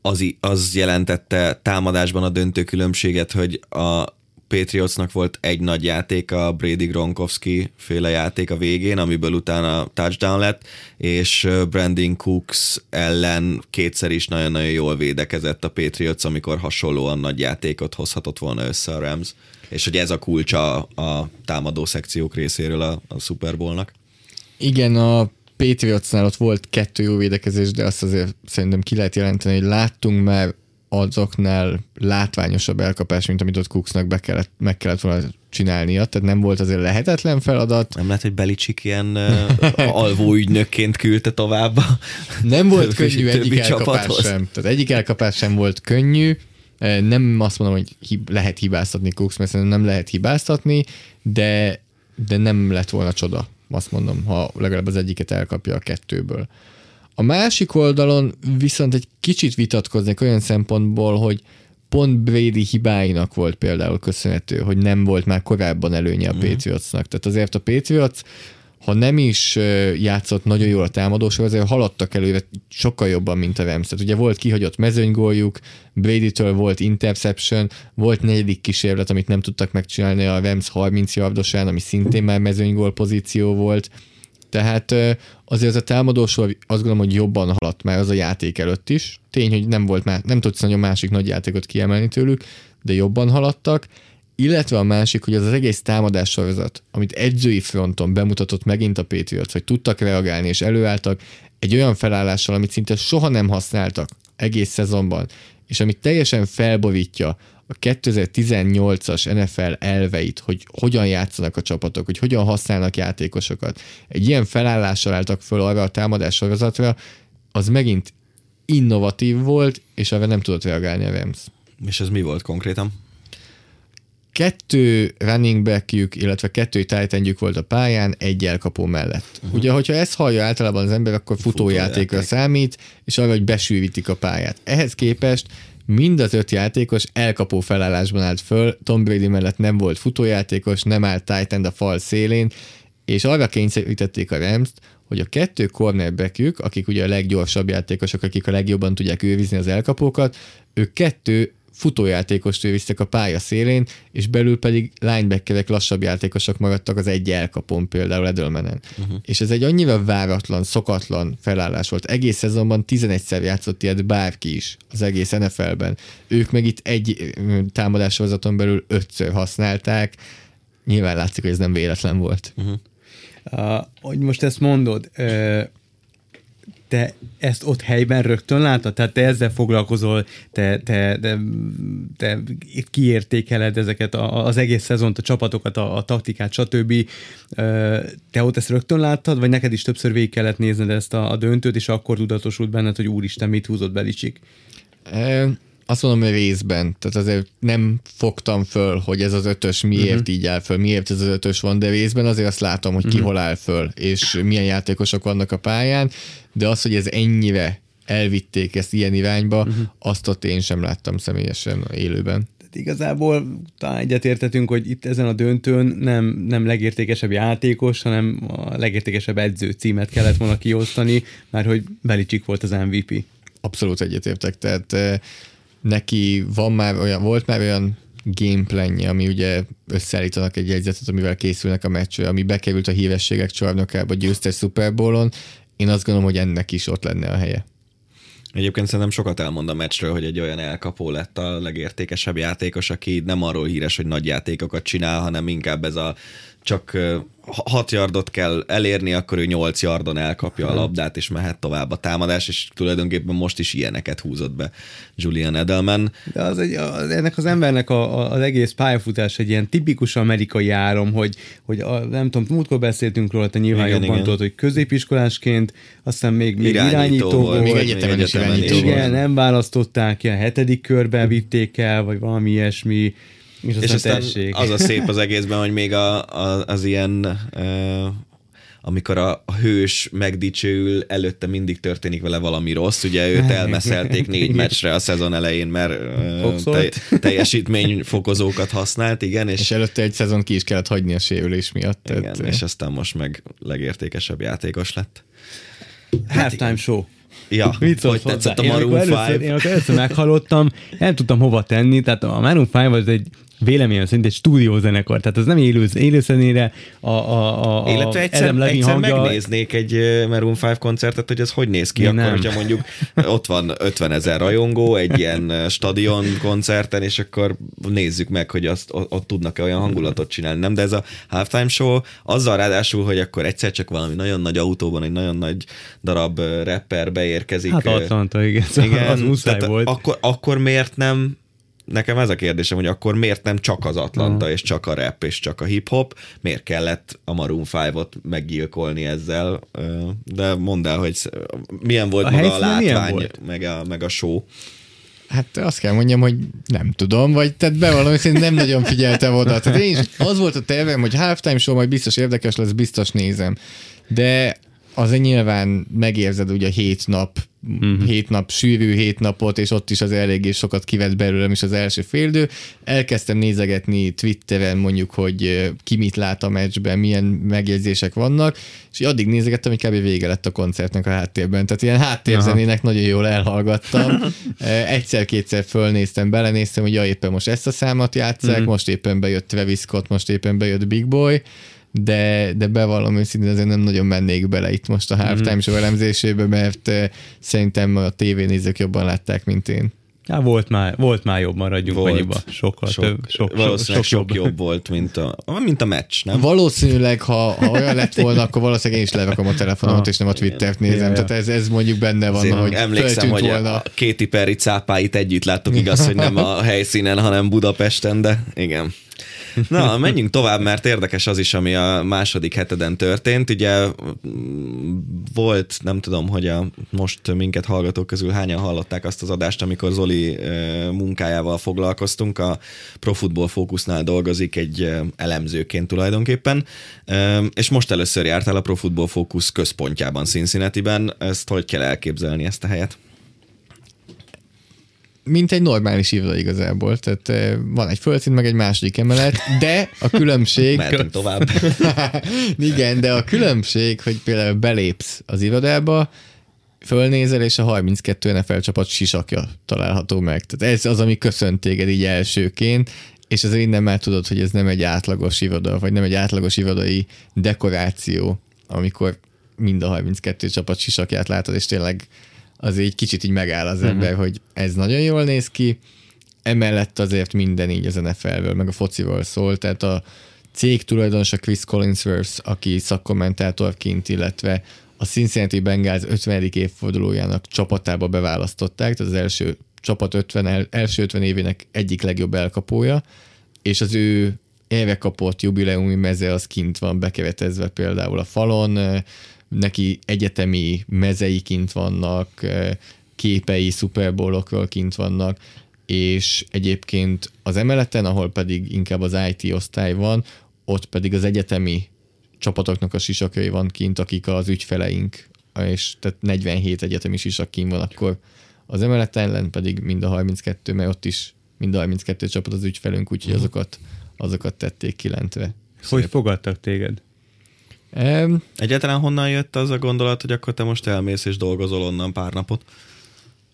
az, az jelentette támadásban a döntő különbséget, hogy a Patriotsnak volt egy nagy játék, a Brady Bronkowski féle játék a végén, amiből utána touchdown lett, és Brandin Cooks ellen kétszer is nagyon-nagyon jól védekezett a Patriots, amikor hasonlóan nagy játékot hozhatott volna össze a Rams, és hogy ez a kulcsa a támadó szekciók részéről a, a Super Bowlnak. Igen, a Patriotsnál ott volt kettő jó védekezés, de azt azért szerintem ki lehet jelenteni, hogy láttunk már azoknál látványosabb elkapás, mint amit ott Cooksnak be kellett, meg kellett volna csinálnia, tehát nem volt azért lehetetlen feladat. Nem lehet, hogy Belichick ilyen uh, alvó ügynökként küldte tovább. Nem volt könnyű egyik elkapás sem. Tehát egyik elkapás sem volt könnyű. Nem azt mondom, hogy hib- lehet hibáztatni Cooks, mert szerintem nem lehet hibáztatni, de, de nem lett volna csoda. Azt mondom, ha legalább az egyiket elkapja a kettőből. A másik oldalon viszont egy kicsit vitatkoznék olyan szempontból, hogy pont Brady hibáinak volt például köszönhető, hogy nem volt már korábban előnye a mm. Patriotsnak. Tehát azért a Patriots, ha nem is játszott nagyon jól a támadósor, azért haladtak előre sokkal jobban, mint a Rams. Tehát ugye volt kihagyott mezőnygóljuk, Brady-től volt interception, volt negyedik kísérlet, amit nem tudtak megcsinálni a Rams harminc yardosán, ami szintén már mezőnygól pozíció volt. Tehát azért az a támadósor azt gondolom, hogy jobban haladt már az a játék előtt is. Tény, hogy nem volt már, nem tudsz nagyon másik nagy játékot kiemelni tőlük, de jobban haladtak. Illetve a másik, hogy az az egész támadás sorozat, amit edzői fronton bemutatott megint a Patriots, hogy tudtak reagálni és előálltak egy olyan felállással, amit szinte soha nem használtak egész szezonban, és amit teljesen felborítja a kétezer-tizennyolcas en ef el elveit, hogy hogyan játszanak a csapatok, hogy hogyan használnak játékosokat. Egy ilyen felállással álltak föl arra a támadás sorozatra, az megint innovatív volt, és arra nem tudott reagálni a Rams. És ez mi volt konkrétan? kettő running backjük, illetve kettő tight endjük volt a pályán, egy elkapó mellett. Uh-huh. Ugye, hogyha ezt hallja általában az ember, akkor futójátékra számít, és arra, hogy besűrítik a pályát. Ehhez képest mind az öt játékos elkapó felállásban állt föl, Tom Brady mellett nem volt futójátékos, nem állt tight end a fal szélén, és arra kényszerítették a Ramst, hogy a kettő cornerbackjük, akik ugye a leggyorsabb játékosok, akik a legjobban tudják őrizni az elkapókat, ők kettő futójátékost őriztek a pálya szélén, és belül pedig linebackerek, lassabb játékosok maradtak az egy elkapón, például Edelmanen. Uh-huh. És ez egy annyira váratlan, szokatlan felállás volt. Egész szezonban tizenegyszer játszott ilyet bárki is az egész en ef el-ben. Ők meg itt egy támadásorozaton belül ötször használták. Nyilván látszik, hogy ez nem véletlen volt. Uh-huh. Uh, hogy most ezt mondod, uh, te ezt ott helyben rögtön látod? Tehát te ezzel foglalkozol, te, te, te, te kiértékeled ezeket a, az egész szezont, a csapatokat, a, a taktikát, stb. Uh, te ott ezt rögtön láttad, vagy neked is többször végig kellett nézned ezt a, a döntőt, és akkor tudatosult benned, hogy úristen, mit húzott Belichick? Uh. Azt mondom, hogy részben. Tehát azért nem fogtam föl, hogy ez az ötös miért uh-huh. így áll föl, miért ez az ötös van, de részben azért azt látom, hogy ki uh-huh. hol áll föl, és milyen játékosok vannak a pályán, de az, hogy ez ennyire elvitték ezt ilyen irányba, uh-huh. azt ott én sem láttam személyesen élőben. Igazából talán egyetértetünk, hogy itt ezen a döntőn nem, nem legértékesebb játékos, hanem a legértékesebb edző címet kellett volna kiosztani, mert hogy Belichick volt az em vé pé. Abszolút egyetértek. Tehát neki van már olyan, volt már olyan gameplanje, ami ugye összeállítanak egy jegyzetet, amivel készülnek a meccsre, ami bekerült a hírességek csarnokába, győztes Super Bowlon. Én azt gondolom, hogy ennek is ott lenne a helye. Egyébként szerintem sokat elmond a meccsről, hogy egy olyan elkapó lett a legértékesebb játékos, aki nem arról híres, hogy nagy játékokat csinál, hanem inkább ez a csak hat yardot kell elérni, akkor ő nyolc yardon elkapja a labdát, és mehet tovább a támadás, és tulajdonképpen most is ilyeneket húzott be Julian Edelman. De az egy, az, ennek az embernek a, a, az egész pályafutás egy ilyen tipikus amerikai álom, hogy, hogy a, nem tudom, múltkor beszéltünk róla, te nyilván igen, jobban igen. tudod, hogy középiskolásként, aztán még, még irányító, irányító volt, volt, még egyetemen is irányító volt. Igen, nem választották, ilyen hetedik körben vitték el, vagy valami ilyesmi. És, és aztán az a szép az egészben, hogy még a, a, az ilyen, uh, amikor a hős megdicsőül, előtte mindig történik vele valami rossz. Ugye őt elmeszelték négy meccsre a szezon elején, mert uh, te, teljesítményfokozókat használt, igen. És, és előtte egy szezon ki is kellett hagyni a sérülés miatt. Igen, tehát, és aztán most meg legértékesebb játékos lett. Halftime show. Ja, mit hogy tetszett a Maroon öt? Én akkor először meghallottam, nem tudtam hova tenni, tehát a Maroon öt az egy véleményem szerint egy stúdiózenekar, tehát az nem élő, élőzenére a, a, a Illetve egyszer, egyszer megnéznék egy Maroon öt koncertet, hogy ez hogy néz ki, nem. Akkor, hogyha mondjuk ott van ötvenezer rajongó egy ilyen stadion koncerten, és akkor nézzük meg, hogy azt, ott tudnak-e olyan hangulatot csinálni, nem? De ez a halftime show azzal ráadásul, hogy akkor egyszer csak valami nagyon nagy autóban, egy nagyon nagy darab rapper beérkezik. Hát Atlanta, igen, igen az muszáj volt. Akkor, akkor miért nem Nekem ez a kérdésem, hogy akkor miért nem csak az Atlanta, uh-huh. és csak a rap, és csak a hip-hop, miért kellett a Maroon ötöt meggyilkolni ezzel, de mondd el, hogy milyen volt a maga a látvány, meg a, meg a show. Hát azt kell mondjam, hogy nem tudom, vagy tehát bevallom, hogy nem nagyon figyeltem oda. Tehát én is, az volt a tervem, hogy halftime show majd biztos érdekes lesz, biztos nézem. De azért nyilván megérzed ugye hét nap, mm-hmm. hét nap sűrű hét napot, és ott is az eléggé sokat kivett belőlem is az első félidő. Elkezdtem nézegetni Twitteren mondjuk, hogy ki mit lát a meccsben, milyen megjegyzések vannak, és addig nézegettem, hogy kb. Vége lett a koncertnek a háttérben. Tehát ilyen háttérzenének nagyon jól elhallgattam. Egyszer-kétszer fölnéztem, belenéztem, hogy ja, éppen most ezt a számot játsszák, mm. most éppen bejött Travis Scott, most éppen bejött Big Boy, de, de bevallom őszintén, azért nem nagyon mennék bele itt most a halftime mm. show elemzésébe, mert szerintem a tévénézők jobban látták, mint én. Ja, volt már, volt már jobb, maradjunk annyiba. Sokkal sok, több. Sok, valószínűleg sok, sok jobb. jobb volt, mint a, mint a meccs, nem? Valószínűleg, ha, ha olyan lett volna, akkor valószínűleg én is levakom a telefonomat, és nem a Twittert nézem. Igen, tehát ez, ez mondjuk benne van, hogy emlékszem, hogy volna. A Katy Perry cápáit együtt láttuk, igaz, hogy nem a helyszínen, hanem Budapesten, de igen. Na, menjünk tovább, mert érdekes az is, ami a második heteden történt. Ugye volt, nem tudom, hogy a most minket hallgatók közül hányan hallották azt az adást, amikor Zoli munkájával foglalkoztunk. A Pro Football Focusnál dolgozik egy elemzőként tulajdonképpen, és most először jártál a Pro Football Focus központjában, Cincinnatiben. Ezt hogy kell elképzelni, ezt a helyet? Mint egy normális iroda igazából. Tehát van egy földszint, meg egy második emelet, de a különbség... Mehetünk tovább. Igen, de a különbség, hogy például belépsz az irodába, fölnézel, és a harminckettő en ef el csapat sisakja található meg. Tehát ez az, ami köszönt téged így elsőként, és azért innen már tudod, hogy ez nem egy átlagos iroda, vagy nem egy átlagos irodai dekoráció, amikor mind a harminckettő csapat sisakját látod, és tényleg az így kicsit így megáll az uh-huh. ember, hogy ez nagyon jól néz ki, emellett azért minden így az en ef elből, meg a focival szól, tehát a cég tulajdonosa Chris Collinsworth, aki szakkommentátorként, illetve a Cincinnati Bengals ötvenedik évfordulójának csapatába beválasztották, tehát az első csapat ötven, első ötven évének egyik legjobb elkapója, és az ő évre kapott jubileumi meze az kint van bekeretezve például a falon, neki egyetemi mezei kint vannak, képei Super Bowlokról kint vannak, és egyébként az emeleten, ahol pedig inkább az i té osztály van, ott pedig az egyetemi csapatoknak a sisakjai van kint, akik az ügyfeleink, és tehát negyvenhét egyetemi sisak kint van, akkor az emeleten ellen pedig mind a harminckettő, mert ott is mind a harminckettő csapat az ügyfelünk, úgyhogy azokat, azokat tették kilentve. Hogy Szép. Fogadtak téged? Um, Egyáltalán honnan jött az a gondolat, hogy akkor te most elmész és dolgozol onnan pár napot?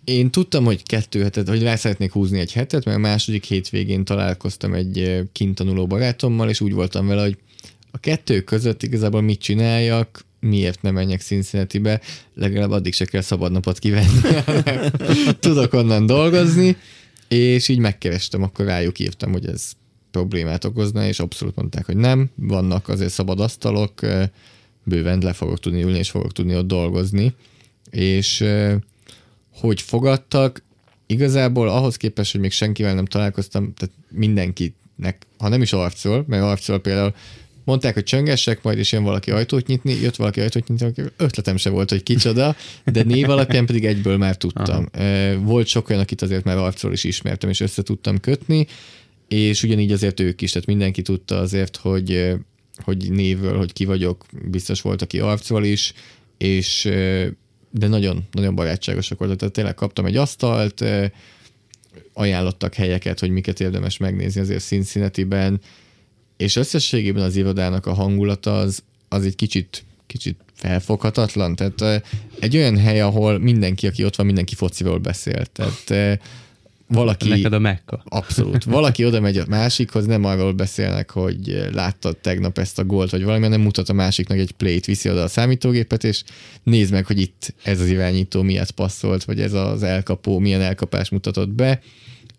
Én tudtam, hogy kettő hetet, hogy rá szeretnék húzni egy hetet, mert a második hétvégén találkoztam egy kint tanuló barátommal, és úgy voltam vele, hogy a kettő között igazából mit csináljak, miért nem menjek Cincinnatibe, legalább addig se kell szabad napot kivenni. Tudok onnan dolgozni, és így megkerestem, akkor rájuk írtam, hogy ez problémát okozna, és abszolút mondták, hogy nem, vannak azért szabad asztalok, bőven le fogok tudni ülni, és fogok tudni ott dolgozni, és hogy fogadtak, igazából ahhoz képest, hogy még senkivel nem találkoztam, tehát mindenkinek, ha nem is arcol, mert arcol például mondták, hogy csöngessek majd, és jön valaki ajtót nyitni, jött valaki ajtót nyitni, ötletem se volt, hogy kicsoda, de név alapján pedig egyből már tudtam. Aha. Volt sok olyan, akit azért már arcol is ismertem, és össze tudtam kötni, és ugyanígy azért ők is, tehát mindenki tudta azért, hogy, hogy névről, hogy ki vagyok, biztos volt, aki arcról is, és de nagyon, nagyon barátságosak voltak, tehát tényleg kaptam egy asztalt, ajánlottak helyeket, hogy miket érdemes megnézni azért Cincinnatiben, és összességében az irodának a hangulata az, az egy kicsit, kicsit felfoghatatlan, tehát egy olyan hely, ahol mindenki, aki ott van, mindenki fociról beszél, tehát valaki, neked a Mekka. Abszolút. Valaki oda megy a másikhoz, nem arról beszélnek, hogy láttad tegnap ezt a gólt, vagy valami, hanem mutat a másiknak egy play-t, viszi oda a számítógépet, és nézd meg, hogy itt ez az irányító miatt passzolt, vagy ez az elkapó, milyen elkapás mutatott be.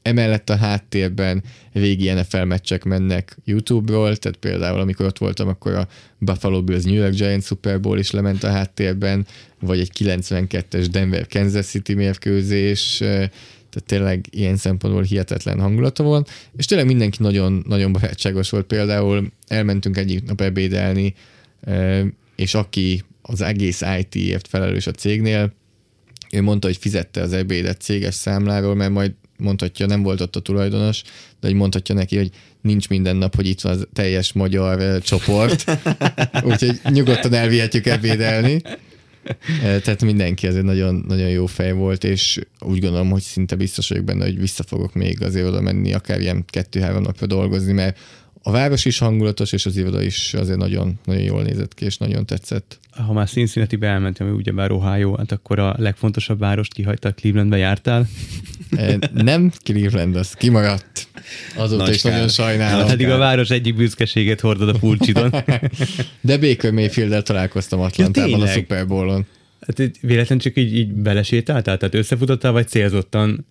Emellett a háttérben régi en ef el meccsek mennek YouTube-ról, tehát például amikor ott voltam, akkor a Buffalo Bills New York Giants Super Bowl is lement a háttérben, vagy egy kilencvenkettes Denver Kansas City mérkőzés, tehát tényleg ilyen szempontból hihetetlen hangulata volt, és tényleg mindenki nagyon, nagyon barátságos volt. Például elmentünk egyik nap ebédelni, és aki az egész i té-ért felelős a cégnél, ő mondta, hogy fizette az ebédet céges számláról, mert majd mondhatja, nem volt ott a tulajdonos, de hogy mondhatja neki, hogy nincs minden nap, hogy itt van az teljes magyar csoport, úgyhogy nyugodtan elvihetjük ebédelni. Tehát mindenki azért nagyon, nagyon jó fej volt, és úgy gondolom, hogy szinte biztos vagyok benne, hogy vissza fogok még az iroda menni, akár ilyen kettő-három napra dolgozni, mert a város is hangulatos, és az iroda is azért nagyon, nagyon jól nézett ki, és nagyon tetszett. Ha már Cincinnatibe elmentem, ami ugyebár Ohio, hát akkor a legfontosabb várost kihagyta, Clevelandbe jártál? Nem Cleveland, az kimaradt. Azóta Nagy is kár. Nagyon sajnálom. Hát pedig a város egyik büszkeségét hordod a pulcsidon. De Baker Mayfielddel találkoztam Atlantában ja, a Super Bowlon. Hát véletlenül csak így, így belesétáltál? Tehát összefutottál, vagy célzottan?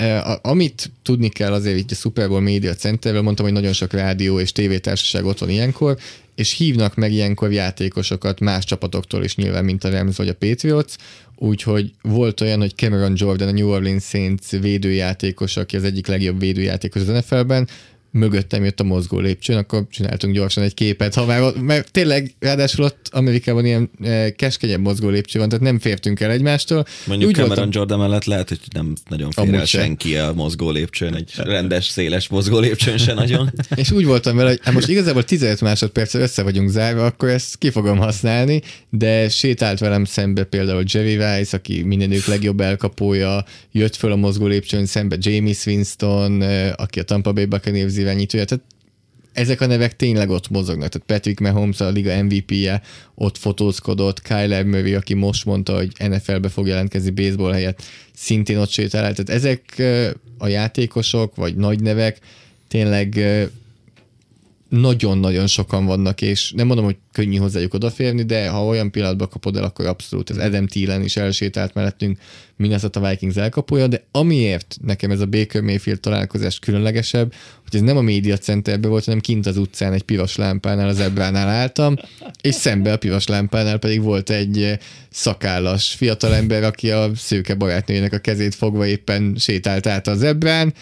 A, amit tudni kell azért itt a Super Bowl Media Centerről, mondtam, hogy nagyon sok rádió és tévétársaság ott van ilyenkor, és hívnak meg ilyenkor játékosokat más csapatoktól is nyilván, mint a Rems vagy a Pétrioc, úgyhogy volt olyan, hogy Cameron Jordan, a New Orleans Saints védőjátékos, aki az egyik legjobb védőjátékos az en ef elben, mögöttem jött a mozgó lépcsőn, akkor csináltunk gyorsan egy képet, ha már, mert tényleg ráadásul ott Amerikában ilyen keskenyebb mozgó lépcső van, tehát nem fértünk el egymástól. Mondjuk úgy Cameron voltam, Jordan mellett lehet, hogy nem nagyon fér el senki a mozgó lépcsőn, egy rendes, széles mozgó lépcsőn se nagyon. És úgy voltam vele, hogy hát most igazából tizenöt másodperccel össze vagyunk zárva, akkor ezt ki fogom használni, de sétált velem szembe például Jerry Rice, aki mindenük legjobb elkapója, jött föl a mozgó lépcsőn szembe Jameis Winston, aki a Tampa Bay Buccaneers irányítója, tehát ezek a nevek tényleg ott mozognak, tehát Patrick Mahomes a liga em vé pé-je ott fotózkodott, Kyler Murray, aki most mondta, hogy en ef el-be fog jelentkezni baseball helyett, szintén ott sétál, tehát ezek a játékosok, vagy nagy nevek tényleg nagyon-nagyon sokan vannak, és nem mondom, hogy könnyű hozzájuk odaférni, de ha olyan pillanatban kapod el, akkor abszolút. Az Adam Thielen is elsétált mellettünk, Minnesota a Vikings elkapója, de amiért nekem ez a Baker Mayfield találkozás különlegesebb, hogy ez nem a média centerben volt, hanem kint az utcán egy piros lámpánál, az ebránál álltam, és szembe a piros lámpánál pedig volt egy szakállas fiatalember, aki a szőke barátnőjének a kezét fogva éppen sétált át az ebrán,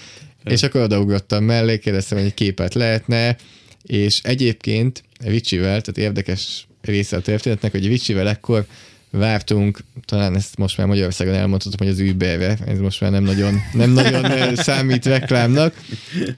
és akkor odaugrottam mellé, kérdeztem, hogy egy képet lehetne. És egyébként Ricsivel, tehát érdekes része a történetnek, hogy Ricsivel ekkor vártunk, talán ezt most már Magyarországon elmondhatom, hogy az Uberre, ez most már nem nagyon, nem nagyon számít reklámnak,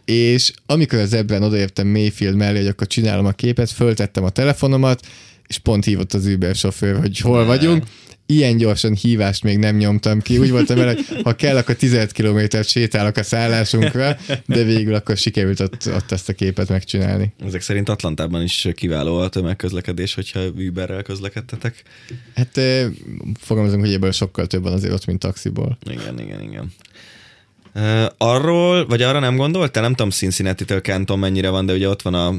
és amikor az ebben odaértem Mayfield mellé, hogy akkor csinálom a képet, föltettem a telefonomat, és pont hívott az Uber sofőr, hogy hol vagyunk. Ilyen gyorsan hívást még nem nyomtam ki. Úgy voltam el, hogy ha kell, akkor tizenöt kilométert sétálok a szállásunkra, de végül akkor sikerült ott, ott ezt a képet megcsinálni. Ezek szerint Atlantában is kiváló a tömegközlekedés, hogyha Uberrel közlekedtetek. Hát fogalmazunk, hogy ebből sokkal több van azért ott, mint taxiból. Igen, igen, igen. Arról, vagy arra nem gondoltál? Nem tudom, Cincinnati-től Canton mennyire van, de ugye ott van a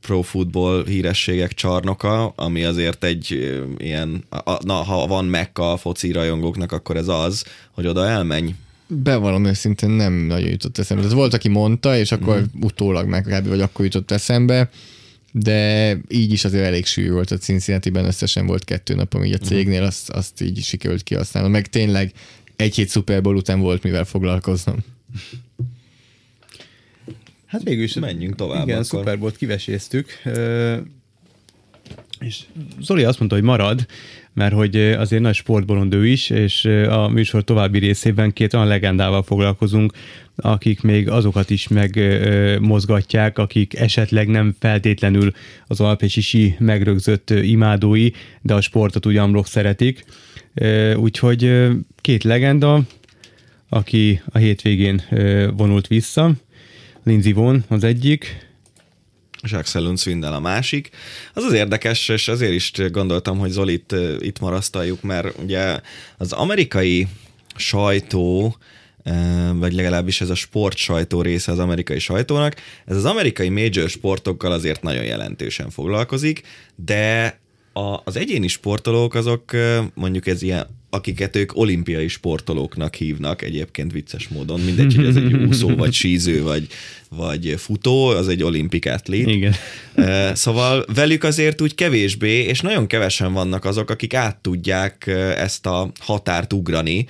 Pro Football Hírességek Csarnoka, ami azért egy ilyen, na, ha van Mekka a foci rajongóknak, akkor ez az, hogy oda elmenj. Bevallom őszintén nem nagyon jutott eszembe. Tehát volt, aki mondta, és akkor mm. utólag megrább, vagy akkor jutott eszembe, de így is azért elég sűrű volt a Cincinnati-ben, összesen volt kettő napom így a cégnél, azt, azt így sikerült kihasználnom. Meg tényleg egy hét Super Bowl után volt mivel foglalkoznom. Hát végül is menjünk tovább. Igen, akkor. Super Bowl-t kiveséztük. És Zoli azt mondta, hogy marad, mert hogy azért nagy sportbolond ő is, és a műsor további részében két olyan legendával foglalkozunk, akik még azokat is megmozgatják, akik esetleg nem feltétlenül az alpesi sí megrögzött imádói, de a sportot ugyanblokk szeretik. Úgyhogy két legenda, aki a hétvégén vonult vissza. Lindsey Vonn az egyik. És Aksel Lund Svindal a másik. Az az érdekes, és azért is gondoltam, hogy Zolit itt marasztaljuk, mert ugye az amerikai sajtó, vagy legalábbis ez a sportsajtó része az amerikai sajtónak, ez az amerikai major sportokkal azért nagyon jelentősen foglalkozik, de A, az egyéni sportolók azok, mondjuk ez ilyen, akiket ők olimpiai sportolóknak hívnak, egyébként vicces módon, mindegy, hogy ez egy úszó, vagy síző, vagy, vagy futó, az egy olimpikátlit. Igen. Szóval velük azért úgy kevésbé, és nagyon kevesen vannak azok, akik át tudják ezt a határt ugrani,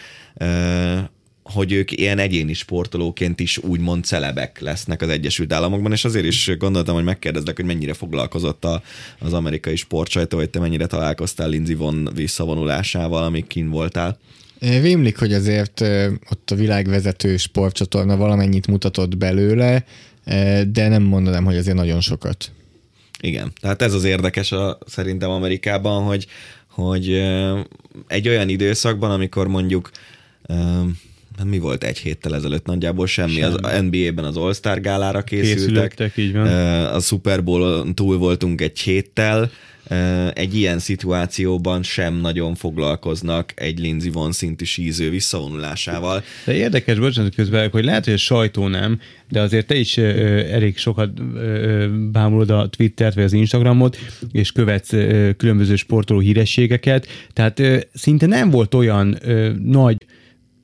hogy ők ilyen egyéni sportolóként is úgymond celebek lesznek az Egyesült Államokban, és azért is gondoltam, hogy megkérdezlek, hogy mennyire foglalkozott a, az amerikai sportsajtó, hogy te mennyire találkoztál Lindsey Vonn visszavonulásával, amíg kint voltál. Rémlik, hogy azért ott a világvezető sportcsatorna valamennyit mutatott belőle, de nem mondanám, hogy azért nagyon sokat. Igen, tehát ez az érdekes a, szerintem Amerikában, hogy, hogy egy olyan időszakban, amikor mondjuk mi volt egy héttel ezelőtt? Nagyjából semmi. semmi. Az en bé á-ben az All-Star gálára készültek. Így van. A Super Bowl-on túl voltunk egy héttel. Egy ilyen szituációban sem nagyon foglalkoznak egy Lindsey Vonn szintű síző visszavonulásával. De érdekes, bocsánat közben, hogy lehet, hogy a sajtó nem, de azért te is elég sokat bámulod a Twittert vagy az Instagramot, és követsz különböző sportoló hírességeket. Tehát szinte nem volt olyan nagy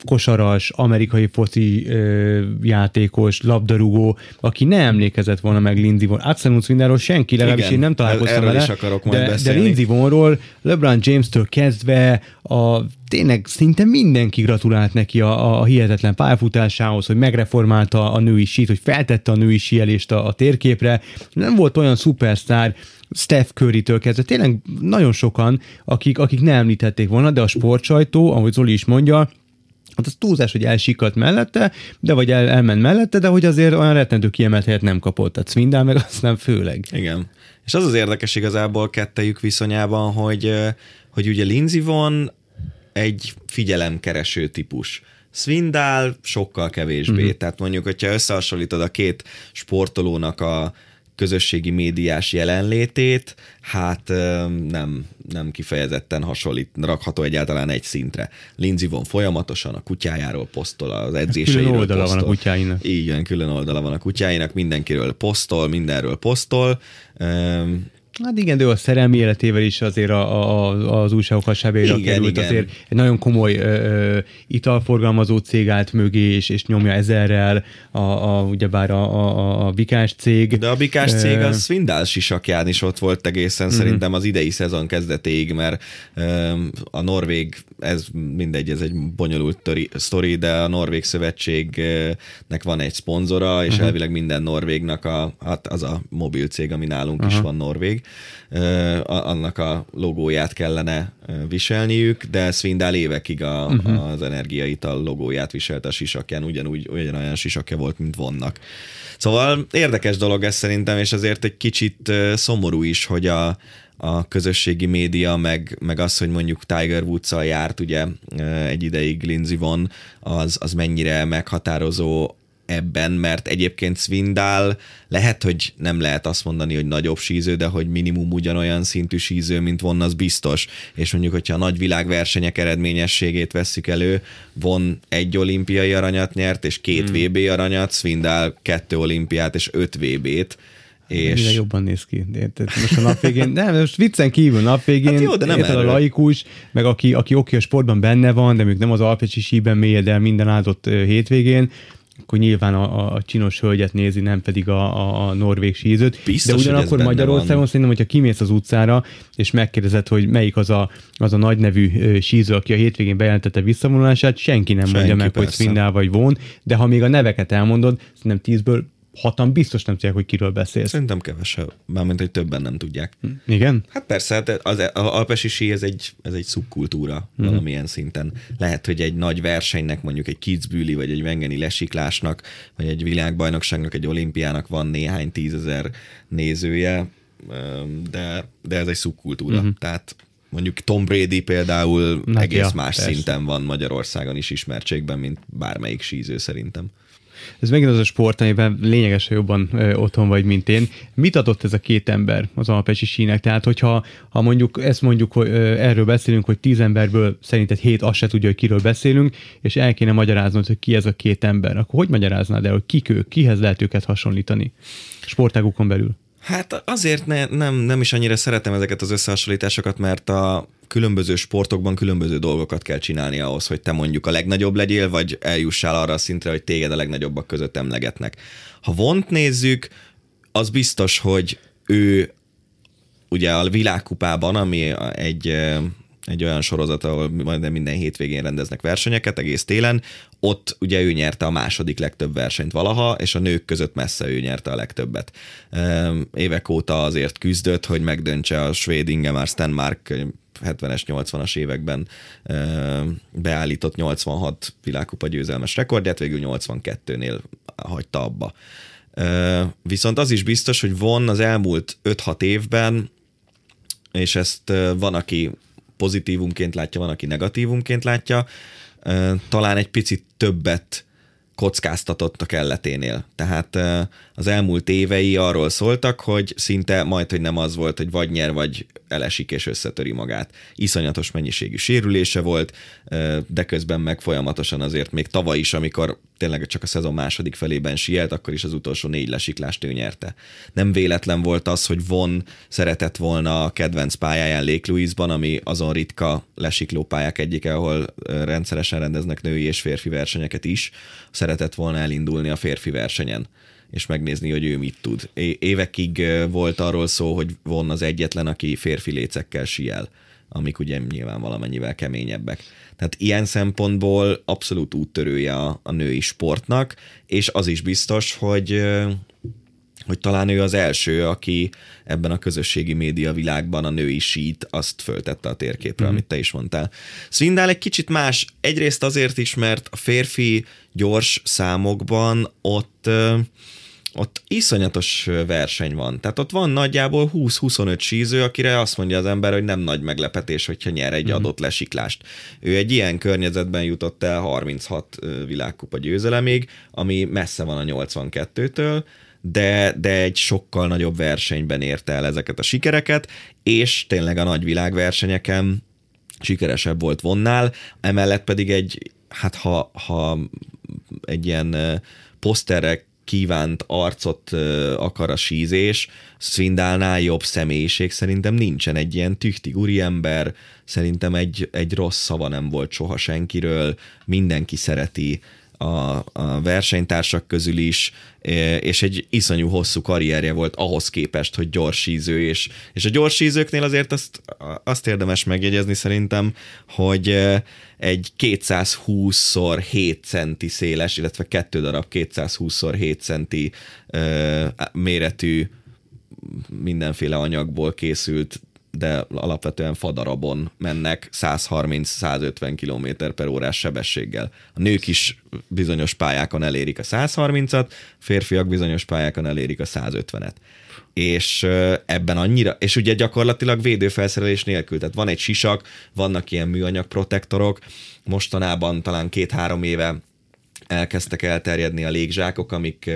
kosaras, amerikai foci ö, játékos, labdarúgó, aki ne emlékezett volna meg Lindsey Vonn. Aksel Lund Svindalról senki, legalábbis én nem találkoztam vele, de, de Lindsey Vonnról, LeBron James-től kezdve a, tényleg szinte mindenki gratulált neki a, a hihetetlen pályafutásához, hogy megreformálta a női sít, hogy feltette a női síelést a, a térképre. Nem volt olyan szupersztár, Steph Curry-től kezdve, tényleg nagyon sokan, akik, akik ne említették volna, de a sportsajtó, ahogy Zoli is mondja, hát az túlzás, hogy elsikadt mellette, de vagy el, elment mellette, de hogy azért olyan rettentő kiemelt helyet nem kapott. Tehát Svindal meg aztán főleg. Igen. És az az érdekes igazából kettejük viszonyában, hogy, hogy ugye Lindsey Vonn egy figyelemkereső típus. Svindal sokkal kevésbé. Mm-hmm. Tehát mondjuk, hogyha összehasonlítod a két sportolónak a közösségi médiás jelenlétét, hát nem, nem kifejezetten hasonlít, rakható egyáltalán egy szintre. Lindsey Vonn folyamatosan a kutyájáról posztol, az edzéseiről posztol. Külön oldala posztol. Van a kutyáinak. Így van, külön oldala van a kutyáinak, mindenkiről posztol, mindenről posztol. Hát igen, de ő a szerelmi életével is azért a, a, az újságok hasábjaira került. Igen. Azért egy nagyon komoly ö, italforgalmazó cég állt mögé, és, és nyomja ezerrel a, a, ugyebár a, a, a bikás cég. De a bikás ö... cég az Svindal sisakján is ott volt egészen mm-hmm. szerintem az idei szezon kezdetéig, mert ö, a Norvég, ez mindegy, ez egy bonyolult töri, sztori, de a Norvég Szövetségnek van egy szponzora, és uh-huh. elvileg minden norvégnak a, hát az a mobil cég, ami nálunk uh-huh. is van Norvég, annak a logóját kellene viselniük, de Svindal évekig a, uh-huh. az energiaital logóját viselte a sisakján, ugyanúgy ugyanolyan sisakja volt, mint vannak. Szóval érdekes dolog ez szerintem, és azért egy kicsit szomorú is, hogy a, a közösségi média, meg, meg az, hogy mondjuk Tiger Woods-szal járt ugye egy ideig Lindsey Vonn, az, az mennyire meghatározó ebben, mert egyébként Svindal lehet, hogy nem lehet azt mondani, hogy nagyobb síző, de hogy minimum ugyanolyan szintű síző, mint Vonn, az biztos. És mondjuk, hogyha a nagy világversenyek eredményességét vesszük elő, Vonn egy olimpiai aranyat nyert, és két hmm. vé bé aranyat, Svindal kettő olimpiát és öt vé bét. És... Mire jobban néz ki. Érted? Most a nap végén, nem, most viccen kívül nap végén, hát jó, de nem a laikus, meg aki, aki oké a sportban benne van, de még nem az alpesi síben mélyed el minden áldott hétvégén, akkor nyilván a, a csinos hölgyet nézi, nem pedig a, a, a norvég sízőt. Biztos, de ugyanakkor Magyarországon van. Szerintem, hogyha kimész az utcára, és megkérdezed, hogy melyik az a, az a nagynevű síző, aki a hétvégén bejelentette visszavonulását, senki nem senki mondja meg, persze. hogy Svindal vagy Vonn, de ha még a neveket elmondod, szerintem tízből hatan biztos nem tudják, hogy kiről beszélsz. Szerintem kevesebb, mármint, hogy többen nem tudják. Igen? Hát persze, az, az alpesi sí ez egy, ez egy szubkultúra mm. valamilyen szinten. Lehet, hogy egy nagy versenynek, mondjuk egy kitzbühli, vagy egy vengeni lesiklásnak, vagy egy világbajnokságnak, egy olimpiának van néhány tízezer nézője, de, de ez egy szubkultúra. Mm-hmm. Tehát mondjuk Tom Brady például Na, egész ja, más persze. szinten van Magyarországon is ismertségben, mint bármelyik síző szerintem. Ez megint az a sport, amiben lényegesen jobban ö, otthon vagy, mint én. Mit adott ez a két ember az alpesi sínek? Tehát, hogyha ha mondjuk, ezt mondjuk, hogy ö, erről beszélünk, hogy tíz emberből szerinted hét azt se tudja, hogy kiről beszélünk, és el kéne magyaráznod, hogy ki ez a két ember. Akkor hogy magyaráznád el, hogy kik ők, kihez lehet őket hasonlítani sportágukon belül? Hát azért ne, nem, nem is annyira szeretem ezeket az összehasonlításokat, mert a különböző sportokban különböző dolgokat kell csinálni ahhoz, hogy te mondjuk a legnagyobb legyél, vagy eljussál arra a szintre, hogy téged a legnagyobbak között emlegetnek. Ha Vonnt nézzük, az biztos, hogy ő ugye a világkupában, ami egy, egy olyan sorozat, ahol majdnem minden hétvégén rendeznek versenyeket egész télen, ott ugye ő nyerte a második legtöbb versenyt valaha, és a nők között messze ő nyerte a legtöbbet. Évek óta azért küzdött, hogy megdöntse a svéd Ingemar Stenmark hetvenes, nyolcvanas években beállított nyolcvanhat világkupa győzelmes rekordját, végül nyolcvankettőnél hagyta abba. Viszont az is biztos, hogy Vonn az elmúlt öt-hat évben, és ezt van, aki pozitívumként látja, van, aki negatívumként látja, talán egy picit többet kockáztatott a kelleténél. Tehát az elmúlt évei arról szóltak, hogy szinte majd, hogy nem az volt, hogy vagy nyer, vagy elesik és összetöri magát. Iszonyatos mennyiségű sérülése volt, de közben meg folyamatosan azért még tavaly is, amikor tényleg csak a szezon második felében sielt, akkor is az utolsó négy lesiklást ő nyerte. Nem véletlen volt az, hogy Vonn szeretett volna a kedvenc pályáján Lake Louise-ban, ami azon ritka lesikló pályák egyike, ahol rendszeresen rendeznek női és férfi versenyeket is, szeretett volna elindulni a férfi versenyen, és megnézni, hogy ő mit tud. Évekig volt arról szó, hogy Vonn az egyetlen, aki férfi lécekkel síel, amik ugye nyilván valamennyivel keményebbek. Tehát ilyen szempontból abszolút úttörője a, a női sportnak, és az is biztos, hogy, hogy talán ő az első, aki ebben a közösségi média világban a női sít azt föltette a térképre, mm-hmm. amit te is mondtál. Svindal egy kicsit más, egyrészt azért is, mert a férfi gyors számokban ott... ott iszonyatos verseny van. Tehát ott van nagyjából húsz-huszonöt síző, akire azt mondja az ember, hogy nem nagy meglepetés, hogyha nyer egy adott lesiklást. Ő egy ilyen környezetben jutott el harminchat világkupa győzelemig, ami messze van a nyolcvankettőtől, de, de egy sokkal nagyobb versenyben érte el ezeket a sikereket, és tényleg a nagy világversenyeken sikeresebb volt Vonnál, emellett pedig egy, hát ha, ha egy ilyen poszterek kívánt arcot akar a sízés, Svindalnál jobb személyiség szerintem nincsen, egy ilyen tüchtig úriember, szerintem egy, egy rossz szava nem volt soha senkiről, mindenki szereti a, a versenytársak közül is, és egy iszonyú hosszú karrierje volt ahhoz képest, hogy gyorsíző, és, és a gyorsízőknél azért azt, azt érdemes megjegyezni szerintem, hogy egy kétszázhúszszor hét centi széles, illetve kettő darab kétszázhúszszor hét centi ö, méretű mindenféle anyagból készült, de alapvetően fadarabon mennek százharminc-százötven kilométer per órás sebességgel. A nők is bizonyos pályákon elérik a százharmincat, férfiak bizonyos pályákon elérik a százötvenet. És ebben annyira, és ugye gyakorlatilag védőfelszerelés nélkül, tehát van egy sisak, vannak ilyen műanyag protektorok, mostanában talán két-három éve elkezdtek elterjedni a légzsákok, amik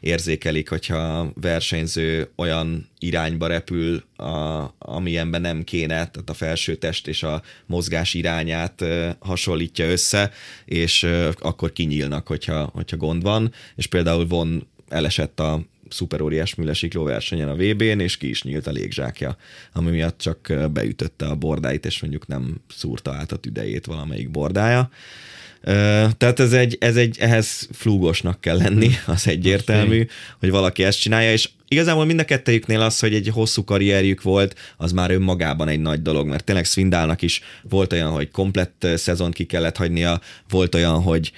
érzékelik, hogyha a versenyző olyan irányba repül, a, amilyenben nem kéne, tehát a felső test és a mozgás irányát hasonlítja össze, és akkor kinyílnak, hogyha, hogyha gond van, és például Vonn elesett a szuperóriás műlesikló versenyen a vé bén, és ki is nyílt a légzsákja, ami miatt csak beütötte a bordáit, és mondjuk nem szúrta át a tüdejét valamelyik bordája. Tehát ez egy, ez egy, ehhez flúgosnak kell lenni, az egyértelmű, hogy valaki ezt csinálja, és igazából mind a kettejüknél az, hogy egy hosszú karrierjük volt, az már önmagában egy nagy dolog, mert tényleg Svindalnak is volt olyan, hogy komplett szezont ki kellett hagynia, volt olyan, hogy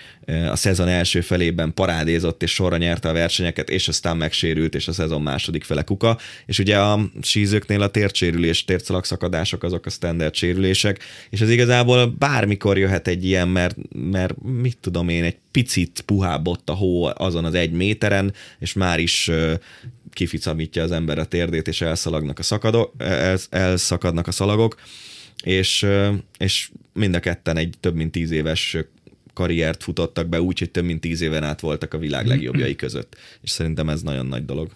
a szezon első felében parádézott, és sorra nyerte a versenyeket, és aztán megsérült, és a szezon második fele kuka, és ugye a sízőknél a tércsérülés, térszalagszakadások azok a standard sérülések, és ez igazából bármikor jöhet egy ilyen, mert, mert mit tudom én, egy picit puhább ott a hó azon az egy méteren, és már is kificamítja az ember a térdét, és elszalagnak a szakadok, elszakadnak a szalagok, és, és mind a ketten egy több mint tíz éves karriert futottak be úgy, hogy több mint tíz éven át voltak a világ legjobbjai között. És szerintem ez nagyon nagy dolog.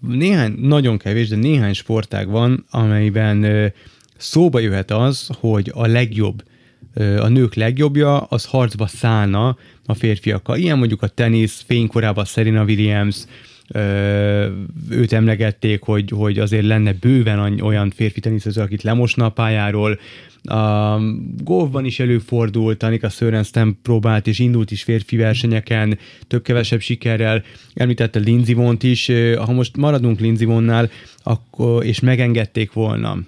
Néhány, nagyon kevés, de néhány sportág van, amelyben szóba jöhet az, hogy a legjobb, a nők legjobbja, az harcba szállna a férfiakkal. Ilyen mondjuk a tenisz, fénykorában Serena Williams, őt emlegették, hogy, hogy azért lenne bőven olyan férfi teniszező, akit lemosna a pályáról. A golfban is előfordult, Annika Sörensen próbált és indult is férfi versenyeken, több-kevesebb sikerrel. Említette Lindsey Vonnt is, ha most maradunk Lindsey Vonnál, akkor, és megengedték volna,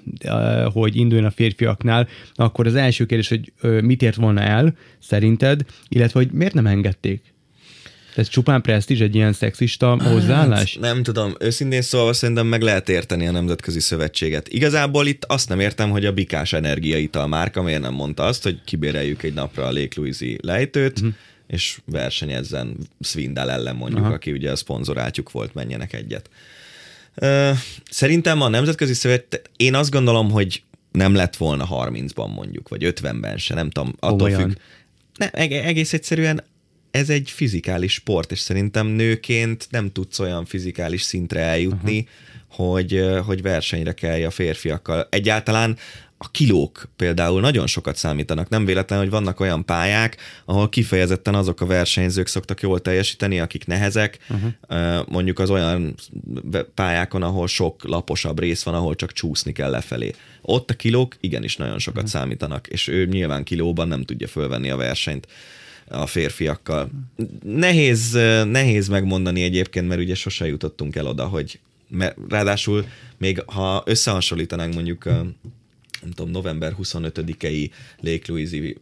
hogy induljon a férfiaknál, akkor az első kérdés, hogy mit ért volna el szerinted, illetve hogy miért nem engedték? Tehát csupán presztízs, egy ilyen szexista hozzáállás? Hát, nem tudom, őszintén szólva szerintem meg lehet érteni a Nemzetközi Szövetséget. Igazából itt azt nem értem, hogy a bikás energiaital márka miért nem mondta azt, hogy kibéreljük egy napra a Lake Louise-i lejtőt, uh-huh. és versenyezzen Svindal ellen mondjuk, Aha. aki ugye a szponzorátjuk volt, menjenek egyet. Szerintem a Nemzetközi Szövetség, én azt gondolom, hogy nem lett volna harmincban mondjuk, vagy ötvenben se, nem tudom, attól Olyan. függ. Nem, egész egyszerűen ez egy fizikális sport, és szerintem nőként nem tudsz olyan fizikális szintre eljutni, hogy, hogy versenyre kelj a férfiakkal. Egyáltalán a kilók például nagyon sokat számítanak. Nem véletlen, hogy vannak olyan pályák, ahol kifejezetten azok a versenyzők szoktak jól teljesíteni, akik nehezek, uh-huh. mondjuk az olyan pályákon, ahol sok laposabb rész van, ahol csak csúszni kell lefelé. Ott a kilók igenis nagyon sokat uh-huh. számítanak, és ő nyilván kilóban nem tudja fölvenni a versenyt a férfiakkal. Nehéz, nehéz megmondani egyébként, mert ugye sose jutottunk el oda, hogy mert ráadásul még ha összehasonlítanánk mondjuk nem tudom, november huszonötödikei Lake Louise-i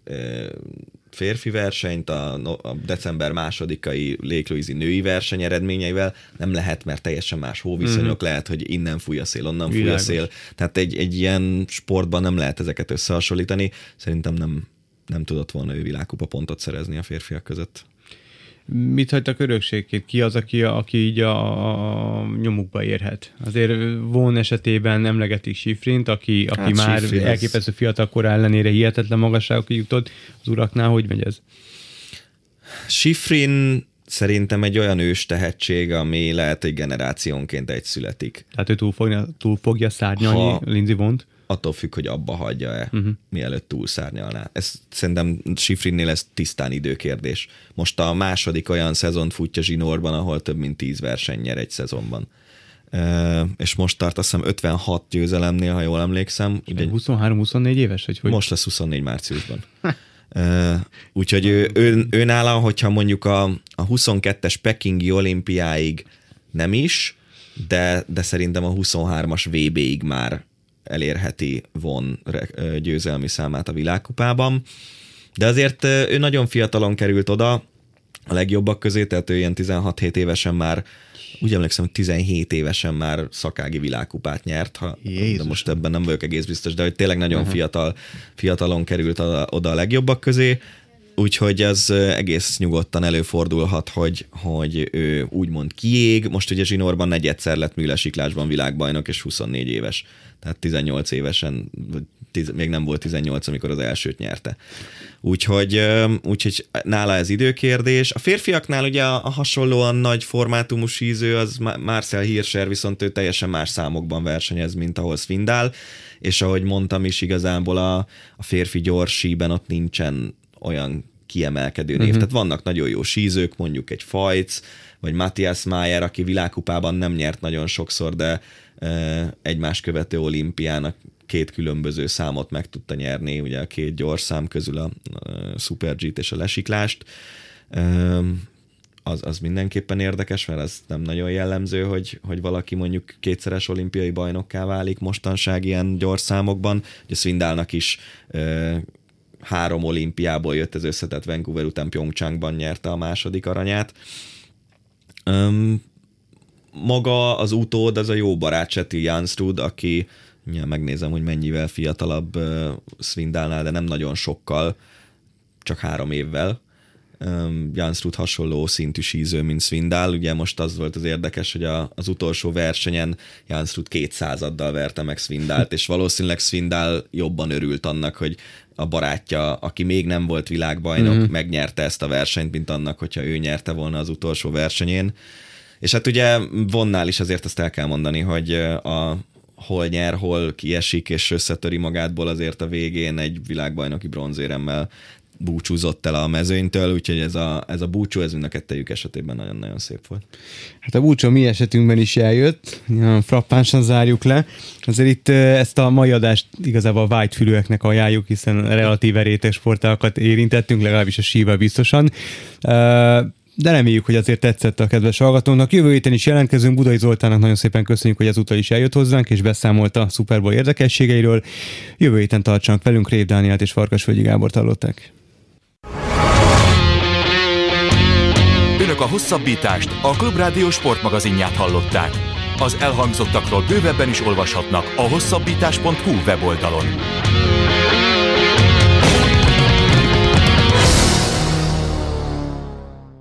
férfi versenyt, a, a december másodikai Lake Louise-i női verseny eredményeivel, nem lehet, mert teljesen más hóviszonyok, mm-hmm. lehet, hogy innen fúj a szél, onnan fúj a szél. Tehát egy, egy ilyen sportban nem lehet ezeket összehasonlítani. Szerintem nem, nem tudott volna ő világkupa pontot szerezni a férfiak között. Mit hagytak örökségként? Ki az, aki, aki így a, a nyomukba érhet? Azért Vonn esetében emlegetik Shiffrint, aki, aki hát, már Shiffrin elképesztő fiatal kora ellenére hihetetlen magasságokig jutott. Az uraknál hogy megy ez? Shiffrin szerintem egy olyan ős tehetség, ami lehet, hogy generációnként egy születik. Tehát ő túl fogja, túl fogja szárnyalni ha... Lindsey Vonnt? Attól függ, hogy abba hagyja-e, uh-huh. mielőtt túlszárnyalná. Ez szerintem Shiffrinnél ez tisztán időkérdés. Most a második olyan szezont futja zsinórban, ahol több mint tíz verseny nyer egy szezonban. E- és most tart, azt hiszem, ötvenhat győzelemnél, ha jól emlékszem. huszonhárom-huszonnégy éves? Hogy most lesz huszonnégy márciusban. e- úgyhogy ő, ő, ő nála, hogyha mondjuk a, a huszonkettes pekingi olimpiáig nem is, de, de szerintem a huszonhármas vé béig már elérheti Vonn győzelmi számát a világkupában. De azért ő nagyon fiatalon került oda, a legjobbak közé, tehát ő ilyen tizenhat-hét évesen már, úgy emlékszem, tizenhét évesen már szakági világkupát nyert, ha, de most ebben nem vagyok egész biztos, de hogy tényleg nagyon Aha. fiatal, fiatalon került oda a legjobbak közé, úgyhogy az egész nyugodtan előfordulhat, hogy, hogy ő úgymond kiég. Most ugye zsinórban negyedszer lett műlesiklásban világbajnok, és huszonnégy éves. Tehát tizennyolc évesen, tíz, még nem volt tizennyolc, amikor az elsőt nyerte. Úgyhogy, úgyhogy nála ez időkérdés. A férfiaknál ugye a hasonlóan nagy formátumú síző, az Marcel Hirscher, viszont ő teljesen más számokban versenyez, mint ahol Svindal, és ahogy mondtam is, igazából a, a férfi gyors síben ott nincsen olyan kiemelkedő név. Uh-huh. Tehát vannak nagyon jó sízők, mondjuk egy Fajc, vagy Matthias Mayer, aki világkupában nem nyert nagyon sokszor, de uh, egymás követő olimpiának két különböző számot meg tudta nyerni, ugye a két gyors szám közül a uh, Super G-t és a lesiklást. Uh, az, az mindenképpen érdekes, mert ez nem nagyon jellemző, hogy, hogy valaki mondjuk kétszeres olimpiai bajnokká válik mostanság ilyen gyors számokban. Ugye Svindalnak is uh, három olimpiából jött ez összetett, Vancouver után Pyeongchangban nyerte a második aranyát. Öm, maga az utód, az a jó barát Seti Jansrud, aki, ja, megnézem, hogy mennyivel fiatalabb uh, Svindalnál, de nem nagyon sokkal, csak három évvel. Öm, Jansrud hasonló szintű síző, mint Svindal. Ugye most az volt az érdekes, hogy a, az utolsó versenyen Jansrud kétszázaddal verte meg Svindalt, és valószínűleg Svindal jobban örült annak, hogy a barátja, aki még nem volt világbajnok, mm-hmm. megnyerte ezt a versenyt, mint annak, hogyha ő nyerte volna az utolsó versenyén. És hát ugye Vonnál is azért azt el kell mondani, hogy a, hol nyer, hol kiesik, és összetöri magátból, azért a végén egy világbajnoki bronzéremmel búcsúzott el a mezőnytől, úgyhogy ez a, ez a búcsú, ez mind a kettejük esetében nagyon-nagyon szép volt. Hát a búcsú mi esetünkben is eljött, nagyon frappánsan zárjuk le. Azért itt ezt a mai adást igazából a whitefülőeknek ajánljuk, hiszen relatíve réteg sportákat érintettünk, legalábbis a síva biztosan. De reméljük, hogy azért tetszett a kedves hallgatónak. Jövő héten is jelentkezünk. Budai Zoltánnak nagyon szépen köszönjük, hogy ezúttal is eljött hozzánk, és beszámolt a Super Bowl érdekességeiről. Jövő héten tartsanak velünk, Rév Dánielt és Farkasföldi Gábort hallották. Önök a hosszabbítást, a Klubrádió sportmagazinját hallották. Az elhangzottakról bővebben is olvashatnak a hosszabbítás pont hú weboldalon.